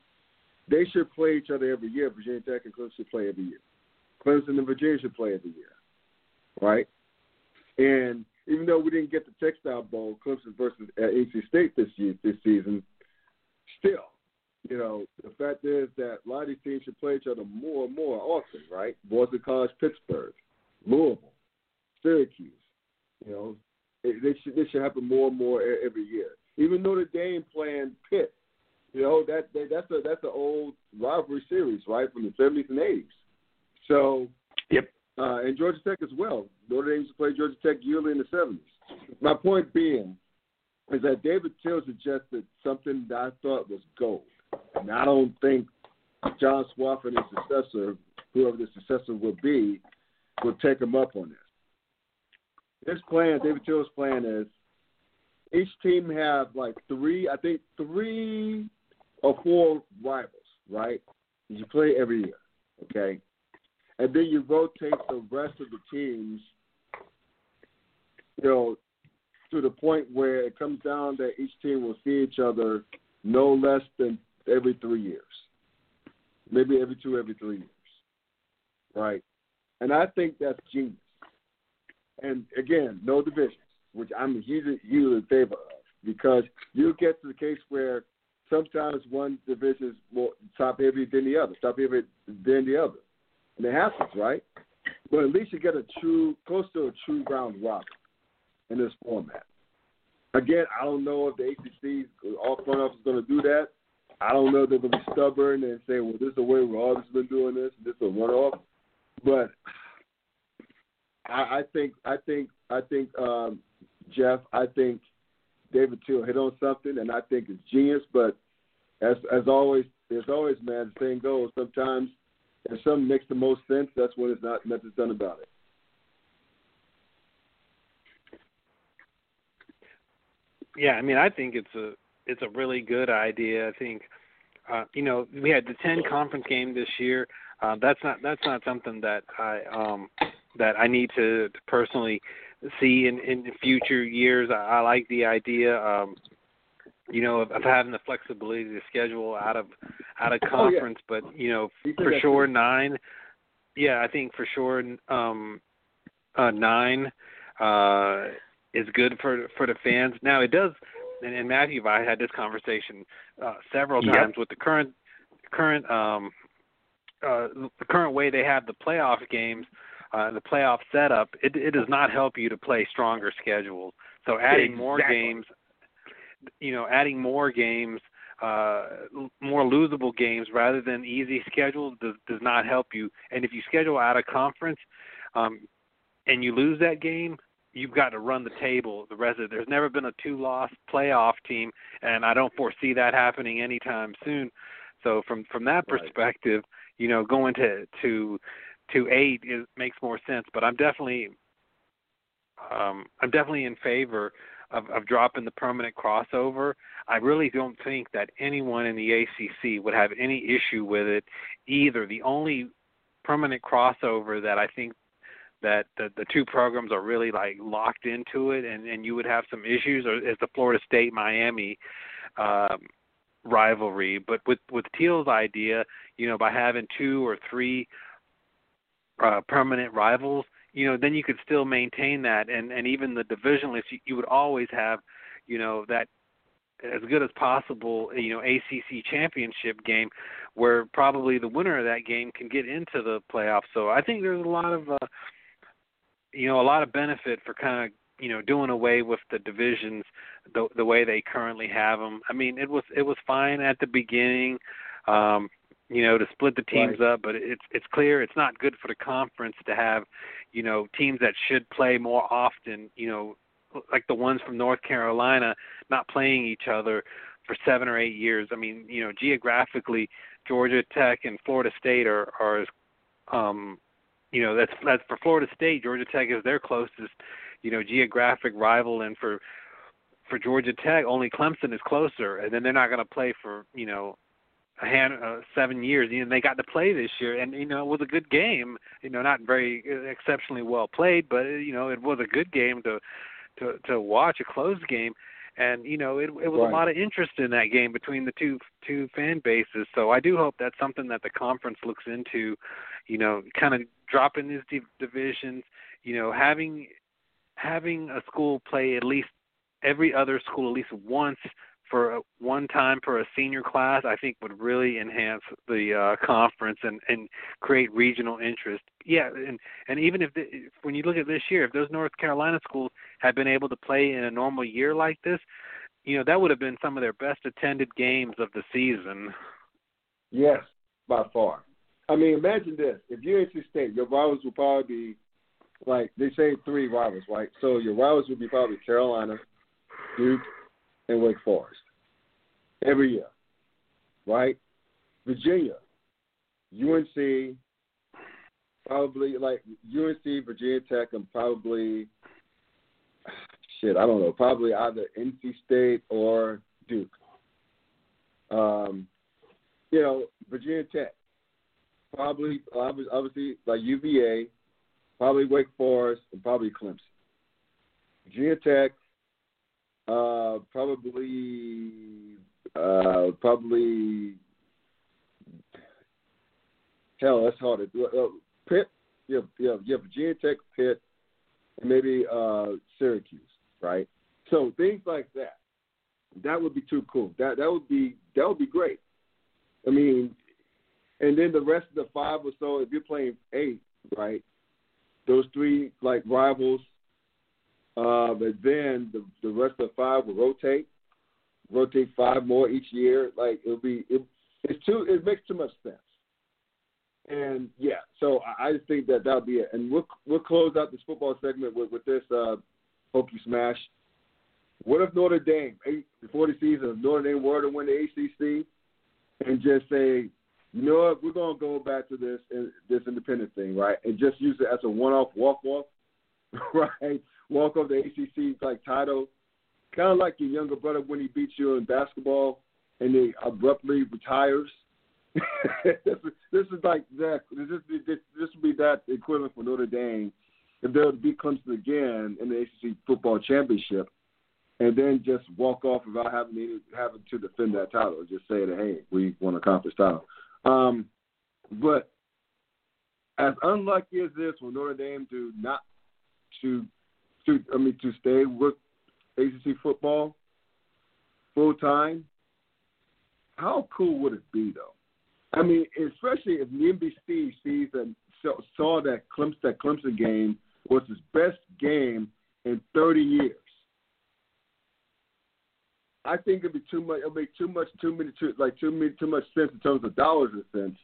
They should play each other every year. Virginia Tech and Clemson should play every year. Clemson and Virginia should play every year, right? And even though we didn't get the Textile Bowl, Clemson versus uh, N C State this year, this season, still. You know, the fact is that a lot of these teams should play each other more and more often, right? Boston College, Pittsburgh, Louisville, Syracuse. You know, it, they should this should happen more and more every year. Even Notre Dame playing Pitt, you know, that they, that's a that's an old rivalry series, right, from the seventies and eighties. So, yep, uh, and Georgia Tech as well. Notre Dame should play Georgia Tech yearly in the seventies. My point being, is that David Teel suggested something that I thought was gold. And I don't think John Swafford and his successor, whoever the successor will be, will take him up on this. His plan, David Teel's plan is each team have like three, I think three or four rivals, right? You play every year, okay? And then you rotate the rest of the teams, you know, to the point where it comes down that each team will see each other no less than every three years. Maybe every two, every three years, right? And I think that's genius. And, again, no divisions, which I'm hugely in favor of, because you get to the case where sometimes one division is more top-heavy than the other, top-heavy than the other. And it happens, right? But at least you get a true, close to a true round robin in this format. Again, I don't know if the A C C, all front office, is going to do that. I don't know if they're going to be stubborn and say, well, this is the way we've always been doing this, and this is a one-off. But I, I think, I think, I think, um, Jeff, I think David Teel hit on something, and I think it's genius. But as as always, as always, man, the thing goes. Sometimes if something makes the most sense, that's when it's not nothing's done about it. Yeah, I mean, I think it's a it's a really good idea. I think, uh, you know, we had the ten conference game this year. Uh, that's not that's not something that I um, that I need to personally see in, in future years. I, I like the idea, um, you know, of, of having the flexibility to schedule out of out of conference. Oh, yeah. But you know, you for sure nine. Yeah, I think for sure um, uh, nine uh, is good for for the fans. Now it does, and, and Matthew and I had this conversation uh, several times yep. with the current current. Um, Uh, the current way they have the playoff games, uh, the playoff setup, it, it does not help you to play stronger schedules. So adding exactly. more games, you know, adding more games, uh, more losable games rather than easy schedules does, does not help you. And if you schedule out of conference um, and you lose that game, you've got to run the table the rest of it. There's never been a two-loss playoff team, and I don't foresee that happening anytime soon. So from, from that perspective, right. you know, going to to to eight is, makes more sense. But I'm definitely um, I'm definitely in favor of, of dropping the permanent crossover. I really don't think that anyone in the A C C would have any issue with it either. The only permanent crossover that I think that the, the two programs are really like locked into it, and, and you would have some issues, or is the Florida State Miami. Um, rivalry, but with with Teal's idea, you know, by having two or three uh, permanent rivals, you know, then you could still maintain that, and and even the division list, you, you would always have, you know, that as good as possible, you know, A C C championship game, where probably the winner of that game can get into the playoffs. So I think there's a lot of, uh, you know, a lot of benefit for kind of. You know, doing away with the divisions the, the way they currently have them. I mean, it was it was fine at the beginning, um, you know, to split the teams right. up. But it's it's clear it's not good for the conference to have, you know, teams that should play more often. You know, like the ones from North Carolina not playing each other for seven or eight years. I mean, you know, geographically, Georgia Tech and Florida State are are, um, you know, that's that's for Florida State. Georgia Tech is their closest. You know, geographic rival, and for for Georgia Tech, only Clemson is closer, and then they're not going to play for you know a hand uh, seven years. You know, they got to play this year, and you know it was a good game. You know, not very exceptionally well played, but you know it was a good game to to, to watch, a close game, and you know it, it was right. a lot of interest in that game between the two two fan bases. So I do hope that's something that the conference looks into. You know, kind of dropping these d- divisions. You know, having having a school play at least every other school at least once for a, one time per a senior class, I think would really enhance the uh, conference and, and create regional interest. Yeah, and, and even if the, when you look at this year, if those North Carolina schools had been able to play in a normal year like this, you know, that would have been some of their best attended games of the season. Yes, by far. I mean, imagine this. If you're in N C State, your rivals would probably be like, they say three rivals, right? So your rivals would be probably Carolina, Duke, and Wake Forest every year, right? Virginia, U N C, probably like U N C, Virginia Tech, and probably shit, I don't know, probably either N C State or Duke. Um, you know, Virginia Tech, probably obviously like U V A, probably Wake Forest, and probably Clemson. Virginia Tech, uh, probably, uh, probably. Hell, that's hard to do. Uh, Pitt, yeah, yeah, yeah, Virginia Tech, Pitt, and maybe uh, Syracuse, right? So things like that. That would be too cool. That that would be that would be great. I mean, and then the rest of the five or so, if you're playing eight, right? Those three like rivals, uh, but then the the rest of the five will rotate, rotate five more each year. Like it'll be it, it's too it makes too much sense. And, yeah, so I just think that that would be it. And we'll, we'll close out this football segment with, with this uh, Hokie Smash. What if Notre Dame, before the season, if Notre Dame were to win the A C C and just say, you know what, we're going to go back to this uh, this independent thing, right, and just use it as a one-off walk-off, right, walk off the A C C like title, kind of like your younger brother when he beats you in basketball and he abruptly retires. this, is, this is like that. This, this, this would be that equivalent for Notre Dame if they would beat Clemson again in the A C C football championship, and then just walk off without having to, having to defend that title. Just say that, hey, we won a conference title. Um, but as unlucky as this, when Notre Dame do not to to I mean to stay with A C C football full time, how cool would it be though? I mean, especially if N B C sees and saw that Clemson, that Clemson game was his best game in thirty years. I think it'd be too much. It'll make too much, too many, too like too many, too much sense in terms of dollars and cents.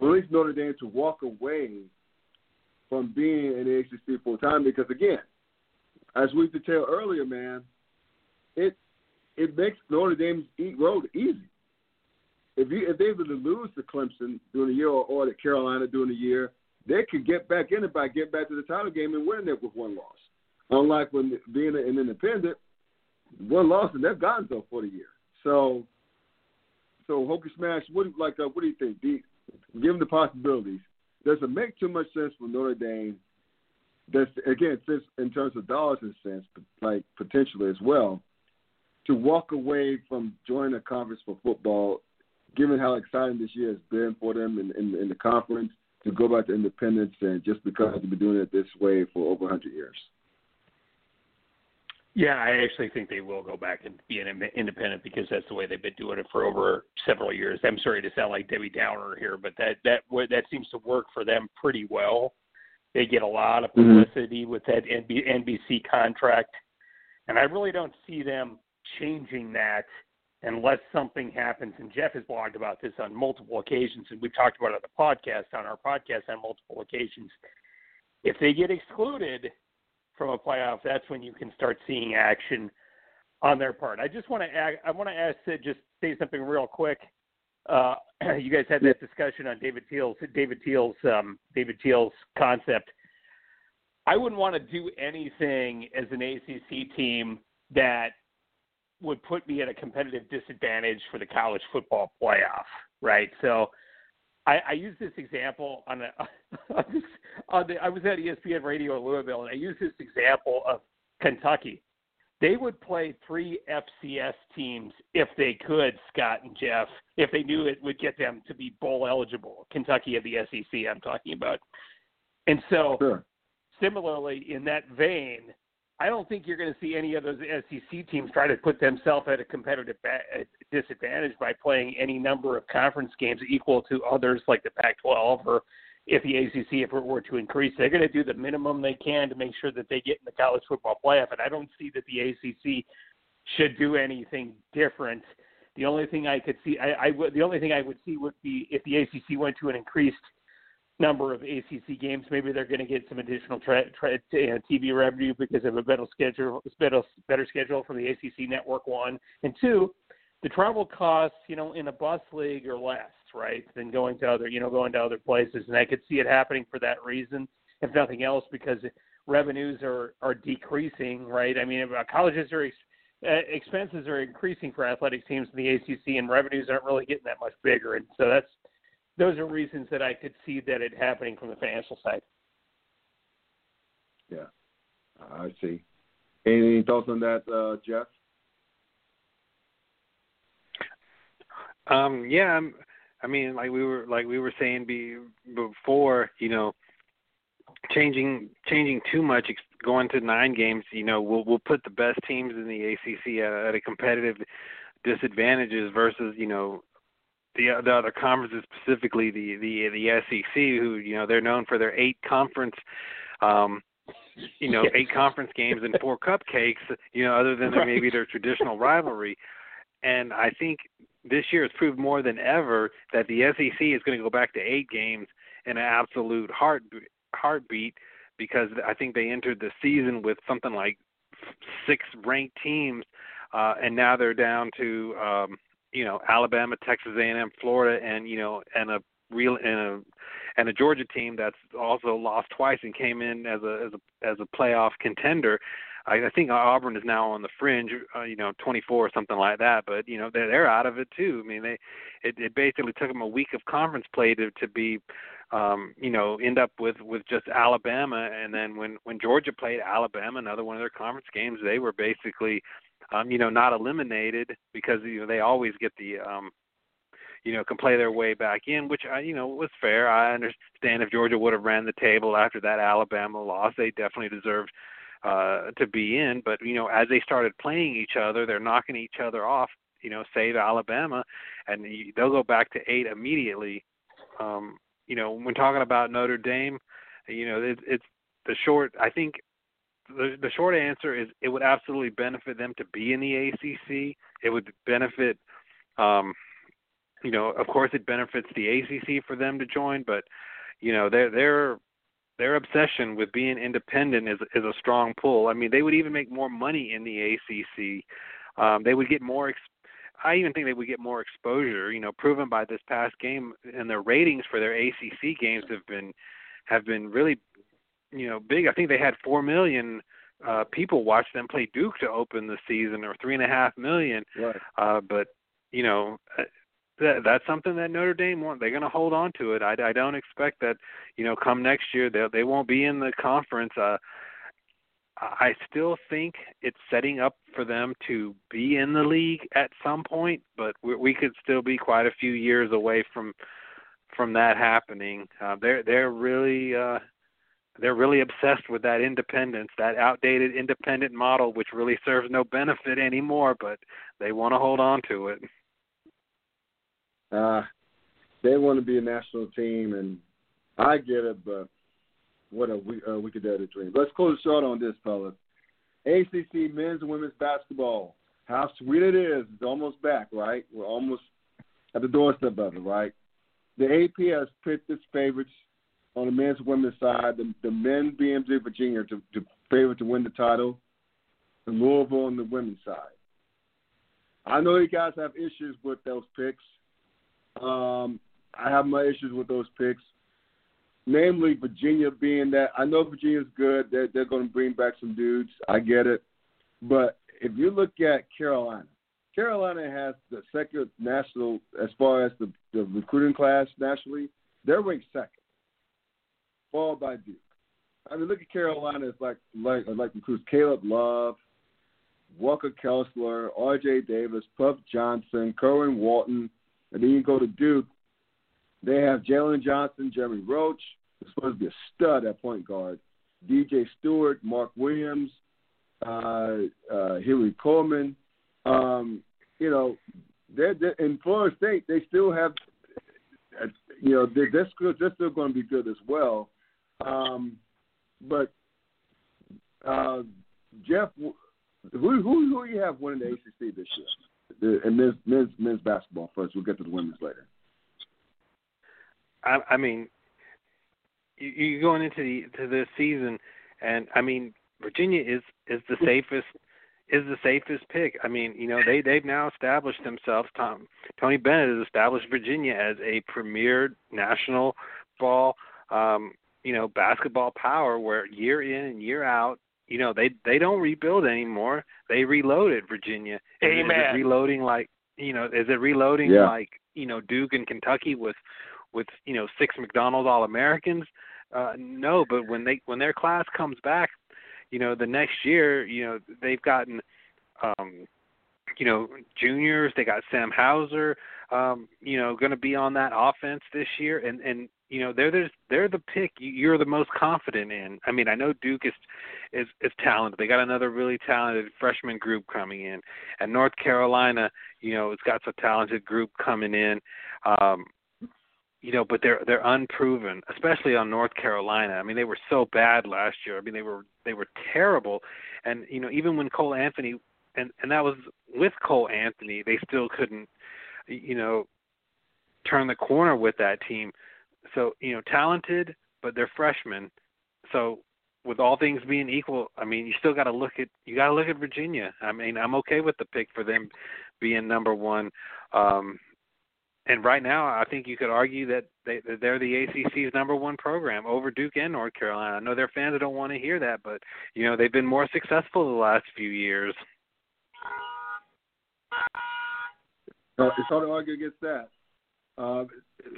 At least Notre Dame to walk away from being in the A C C full time because, again, as we detailed earlier, man, it it makes Notre Dame's road easy. If, you, if they were to lose to Clemson during the year or, or to Carolina during the year, they could get back in it by getting back to the title game and winning it with one loss. Unlike when being an independent, one loss and they've gotten so for the year. So, so Hokie Smash, what like uh, what do you think? Do you, given the possibilities, does it make too much sense for Notre Dame? Does again, since in terms of dollars and cents, like potentially as well, to walk away from joining a conference for football. Given how exciting this year has been for them in, in, in the conference, to go back to independence and just because they've been doing it this way for over one hundred years. Yeah, I actually think they will go back and be an independent because that's the way they've been doing it for over several years. I'm sorry to sound like Debbie Downer here, but that that that seems to work for them pretty well. They get a lot of publicity mm-hmm. with that N B C contract, and I really don't see them changing that unless something happens, and Jeff has blogged about this on multiple occasions, and we've talked about it on the podcast, on our podcast on multiple occasions. If they get excluded from a playoff, that's when you can start seeing action on their part. I just want to add, I want to ask Sid just say something real quick. Uh, you guys had that discussion on David Teal's David Teal's um, David Teal's concept. I wouldn't want to do anything as an A C C team that would put me at a competitive disadvantage for the college football playoff, right? So I, I use this example on, a, on, this, on the – I was at E S P N Radio in Louisville, and I use this example of Kentucky. They would play three F C S teams if they could, Scott and Jeff, if they knew it would get them to be bowl eligible. Kentucky of the S E C I'm talking about. And so sure. Similarly, in that vein – I don't think you're going to see any of those S E C teams try to put themselves at a competitive disadvantage by playing any number of conference games equal to others like the Pac twelve or if the A C C, if it were to increase, they're going to do the minimum they can to make sure that they get in the college football playoff. And I don't see that the A C C should do anything different. The only thing I could see, I, I w- the only thing I would see would be if the A C C went to an increased number of A C C games. Maybe they're going to get some additional tra- tra- uh, T V revenue because of a better schedule, better, better schedule from the A C C network, one. And two, the travel costs, you know, in a bus league are less, right, than going to other, you know, going to other places. And I could see it happening for that reason, if nothing else, because revenues are, are decreasing, right? I mean, colleges are ex- expenses are increasing for athletic teams in the A C C, and revenues aren't really getting that much bigger. And so that's, those are reasons that I could see that it happening from the financial side. Yeah, I see. Any thoughts on that, uh, Jeff? Um, yeah, I'm, I mean, like we were like we were saying be, before, you know, changing changing too much, going to nine games, you know, we'll we'll put the best teams in the A C C at, at a competitive disadvantages versus, you know, the the other conferences, specifically the, the the S E C, who, you know, they're known for their eight conference, um, you know, yes. eight conference games and four cupcakes, you know, other than right. maybe their traditional rivalry. And I think this year it's proved more than ever that the S E C is going to go back to eight games in an absolute heart, heartbeat, because I think they entered the season with something like six ranked teams, uh, and now they're down to um, – you know, Alabama, Texas A and M, Florida, and, you know, and a real and a and a Georgia team that's also lost twice and came in as a as a as a playoff contender. I, I think Auburn is now on the fringe, uh, you know, twenty-four or something like that. But you know, they're they're out of it too. I mean, they it, it basically took them a week of conference play to to be, um, you know, end up with with just Alabama. And then when when Georgia played Alabama, another one of their conference games, they were basically. Um, you know, not eliminated, because, you know, they always get the, um, you know, can play their way back in, which, I, you know, was fair. I understand if Georgia would have ran the table after that Alabama loss, they definitely deserved uh, to be in. But, you know, as they started playing each other, they're knocking each other off, you know, save Alabama, and they'll go back to eight immediately. Um, you know, when talking about Notre Dame, you know, it, it's the short, I think, The, the short answer is it would absolutely benefit them to be in the A C C. It would benefit, um, you know, of course it benefits the A C C for them to join, but, you know, their their their obsession with being independent is is a strong pull. I mean, they would even make more money in the A C C. Um, they would get more. Ex- I even think they would get more exposure. You know, proven by this past game, and their ratings for their A C C games have been have been really. You know, big. I think they had four million uh, people watch them play Duke to open the season, or three and a half million. Right. Uh, but you know, that, that's something that Notre Dame won't. They're going to hold on to it. I, I don't expect that. You know, come next year, they they won't be in the conference. Uh, I still think it's setting up for them to be in the league at some point, but we, we could still be quite a few years away from from that happening. Uh, they're they're really. Uh, They're really obsessed with that independence, that outdated independent model, which really serves no benefit anymore, but they want to hold on to it. Uh, they want to be a national team, and I get it, but what a we, uh, we could do to dream. Let's close the shot on this, fellas. A C C men's and women's basketball. How sweet it is. It's almost back, right? We're almost at the doorstep of it, right? The A P has picked its favorites. On the men's and women's side, the, the men, B M J, Virginia, are the favorite to win the title, and Louisville on the women's side. I know you guys have issues with those picks. Um, I have my issues with those picks, namely Virginia being that. I know Virginia's good. They're, they're going to bring back some dudes. I get it. But if you look at Carolina, Carolina has the second national, as far as the, the recruiting class nationally, they're ranked second. Followed by Duke. I mean, look at Carolina. It's like like like includes Caleb Love, Walker Kessler, R J Davis, Puff Johnson, Kerwin Walton, and then you go to Duke. They have Jalen Johnson, Jeremy Roach, who's supposed to be a stud at point guard, D J Stewart, Mark Williams, uh, uh, Hillary Coleman. Um, you know, they're, they're, in Florida State, they still have, you know, they're, they're, still, they're still going to be good as well. Um, but uh, Jeff, who, who who do you have winning the A C C this year? The, and men's, men's men's basketball first. We'll get to the women's later. I, I mean, you're going into the to this season, and I mean Virginia is, is the safest is the safest pick. I mean, you know, they they've now established themselves. Tom Tony Bennett has established Virginia as a premier national ball, um, you know, basketball power where year in and year out, you know, they they don't rebuild anymore. They reloaded Virginia. Amen. Is it reloading like you know? Is it reloading yeah. like you know Duke and Kentucky with with you know six McDonald's All-Americans? Uh, no, but when they when their class comes back, you know, the next year, you know, they've gotten, um, you know, juniors. They got Sam Hauser, um, you know, going to be on that offense this year. And, and you know, they're, there's, they're the pick you're the most confident in. I mean, I know Duke is, is, is talented. They got another really talented freshman group coming in. And North Carolina, you know, it's got some talented group coming in. Um, You know, but they're they're unproven, especially on North Carolina. I mean, they were so bad last year. I mean, they were they were terrible, and you know, even when Cole Anthony and and that was with Cole Anthony, they still couldn't, you know, turn the corner with that team. So you know, talented, but they're freshmen. So with all things being equal, I mean, you still got to look at you got to look at Virginia. I mean, I'm okay with the pick for them being number one. Um, And right now, I think you could argue that, they, that they're the A C C's number one program over Duke and North Carolina. I know their fans don't want to hear that, but, you know, they've been more successful the last few years. Uh, it's hard to argue against that, uh,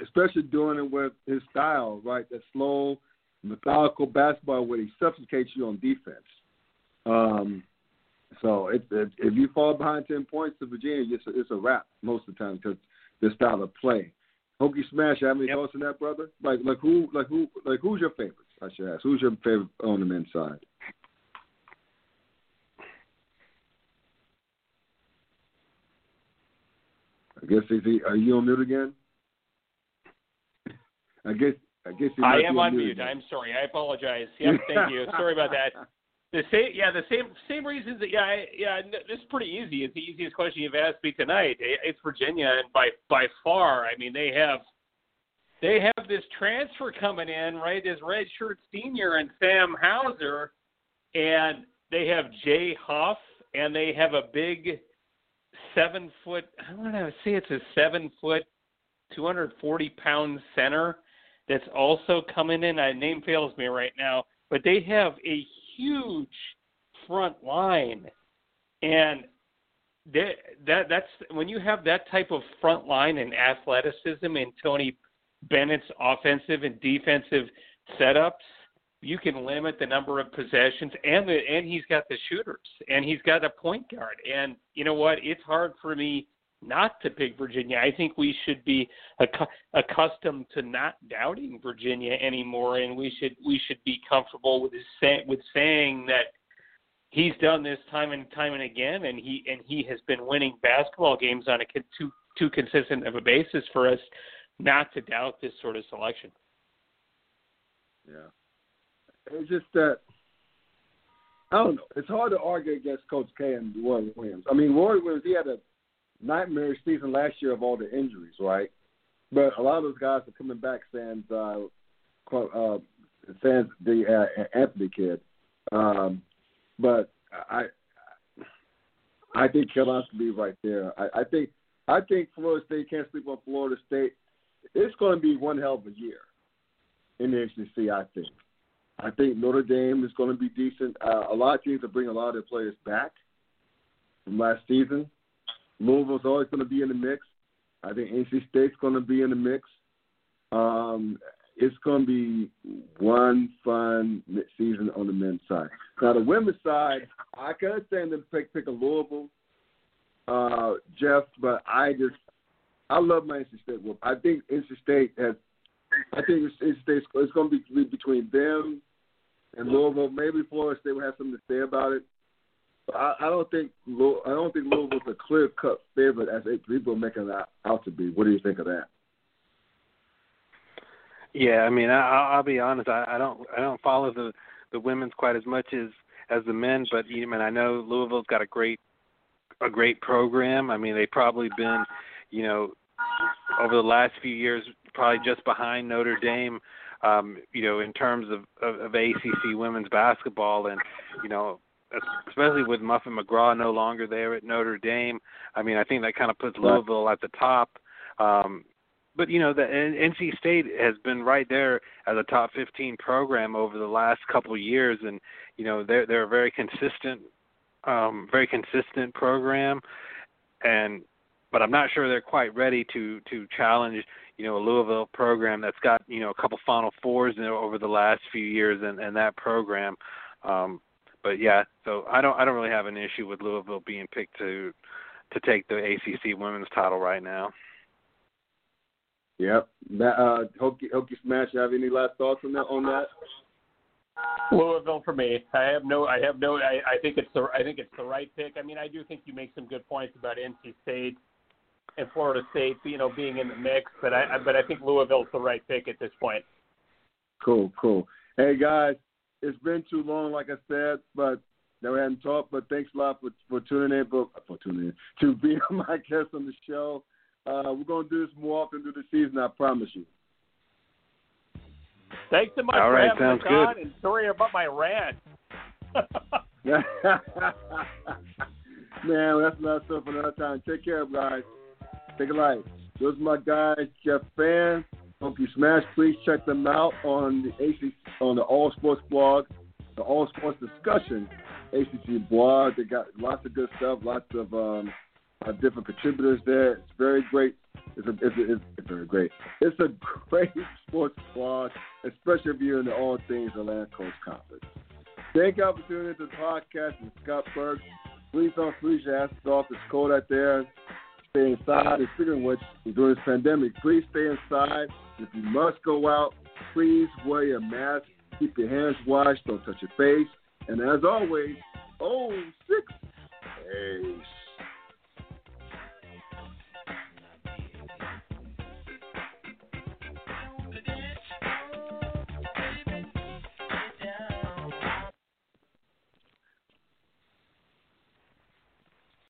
especially doing it with his style, right? That slow, methodical basketball where he suffocates you on defense. Um, so if, if, if you fall behind ten points to Virginia, it's a, it's a wrap most of the time because – this style of play. Hokie Smash, have any yep. thoughts on that, brother? Like like who like who like who's your favorites, I should ask. Who's your favorite on the men's side? I guess is he are you on mute again? I guess I guess he I am on mute. Again. I'm sorry. I apologize. Yep, thank you. Sorry about that. The same, yeah, the same same reasons that, yeah, I, yeah, this is pretty easy. It's the easiest question you've asked me tonight. It's Virginia, and by, by far, I mean, they have they have this transfer coming in, right, this redshirt senior and Sam Hauser, and they have Jay Huff, and they have a big seven-foot, I don't know, say it's a seven-foot, two hundred forty pound center that's also coming in. A name fails me right now, but they have a huge front line, and that, that that's when you have that type of front line and athleticism in Tony Bennett's offensive and defensive setups, you can limit the number of possessions, and the, and he's got the shooters, and he's got a point guard, and you know what? It's hard for me not to pick Virginia. I think we should be ac- accustomed to not doubting Virginia anymore, and we should we should be comfortable with his say- with saying that he's done this time and time and again, and he and he has been winning basketball games on a con- too too consistent of a basis for us not to doubt this sort of selection. Yeah, it's just that. I don't know. It's hard to argue against Coach K and Roy Williams. I mean, Roy Williams, he had a nightmare season last year of all the injuries, right? But a lot of those guys are coming back sans, uh, uh, sans the uh, Anthony kid. Um, but I I think Carolina could be right there. I, I think I think Florida State can't sleep on Florida State. It's going to be one hell of a year in the A C C, I think. I think Notre Dame is going to be decent. Uh, a lot of teams will bring a lot of their players back from last season. Louisville's always going to be in the mix. I think N C State's going to be in the mix. Um, it's going to be one fun season on the men's side. Now, the women's side, I could understand them pick, pick a Louisville, uh, Jeff, but I just – I love my N C State. I think N C State has – I think N C State's it's going to be between them and Louisville. Maybe Florida State will have something to say about it. I, I don't think I don't think Louisville's a clear cut favorite as people making it out to be. What do you think of that? Yeah, I mean, I, I'll be honest. I, I don't I don't follow the, the women's quite as much as, as the men, but I mean, I know Louisville's got a great a great program. I mean, they've probably been, you know, over the last few years, probably just behind Notre Dame um, you know, in terms of, of, of A C C women's basketball, and, you know, especially with Muffin McGraw no longer there at Notre Dame. I mean, I think that kind of puts Louisville at the top. Um, but, you know, the N C State has been right there as a top fifteen program over the last couple of years. And, you know, they're, they're a very consistent, um, very consistent program. And, but I'm not sure they're quite ready to, to challenge, you know, a Louisville program that's got, you know, a couple Final Fours in over the last few years and, and that program. Um, But yeah, so I don't I don't really have an issue with Louisville being picked to to take the A C C women's title right now. Yep. That, uh, Hokie, Hokie Smash, you have any last thoughts on that? On that? Louisville for me. I have no. I have no. I, I think it's the. I think it's the right pick. I mean, I do think you make some good points about N C State and Florida State, you know, being in the mix. But I. But I think Louisville's the right pick at this point. Cool. Cool. Hey guys. It's been too long, like I said, but that we hadn't talked. But thanks a lot for, for tuning in, for, for tuning in to be my guest on the show. Uh, we're gonna do this more often through the season, I promise you. Thanks so much All for right, having us on, and sorry about my rant. Man, that's not stuff for another time. Take care, guys. Take a life. Those are my guys, Jeff Fan. Hokie Smash, please check them out on the A C C, on the All Sports blog, the All Sports Discussion A C C blog. They got lots of good stuff, lots of um, uh, different contributors there. It's very great. It's, a, it's, a, it's very great. It's a great sports blog, especially if you're into all things Atlantic Coast Conference. Thank you for tuning into the podcast with Scott Burke. Please don't freeze your ass off. It's cold out there. Stay inside. And speaking of which, during this pandemic, please stay inside. If you must go out, please wear your mask. Keep your hands washed. Don't touch your face. And as always, oh six. Hey.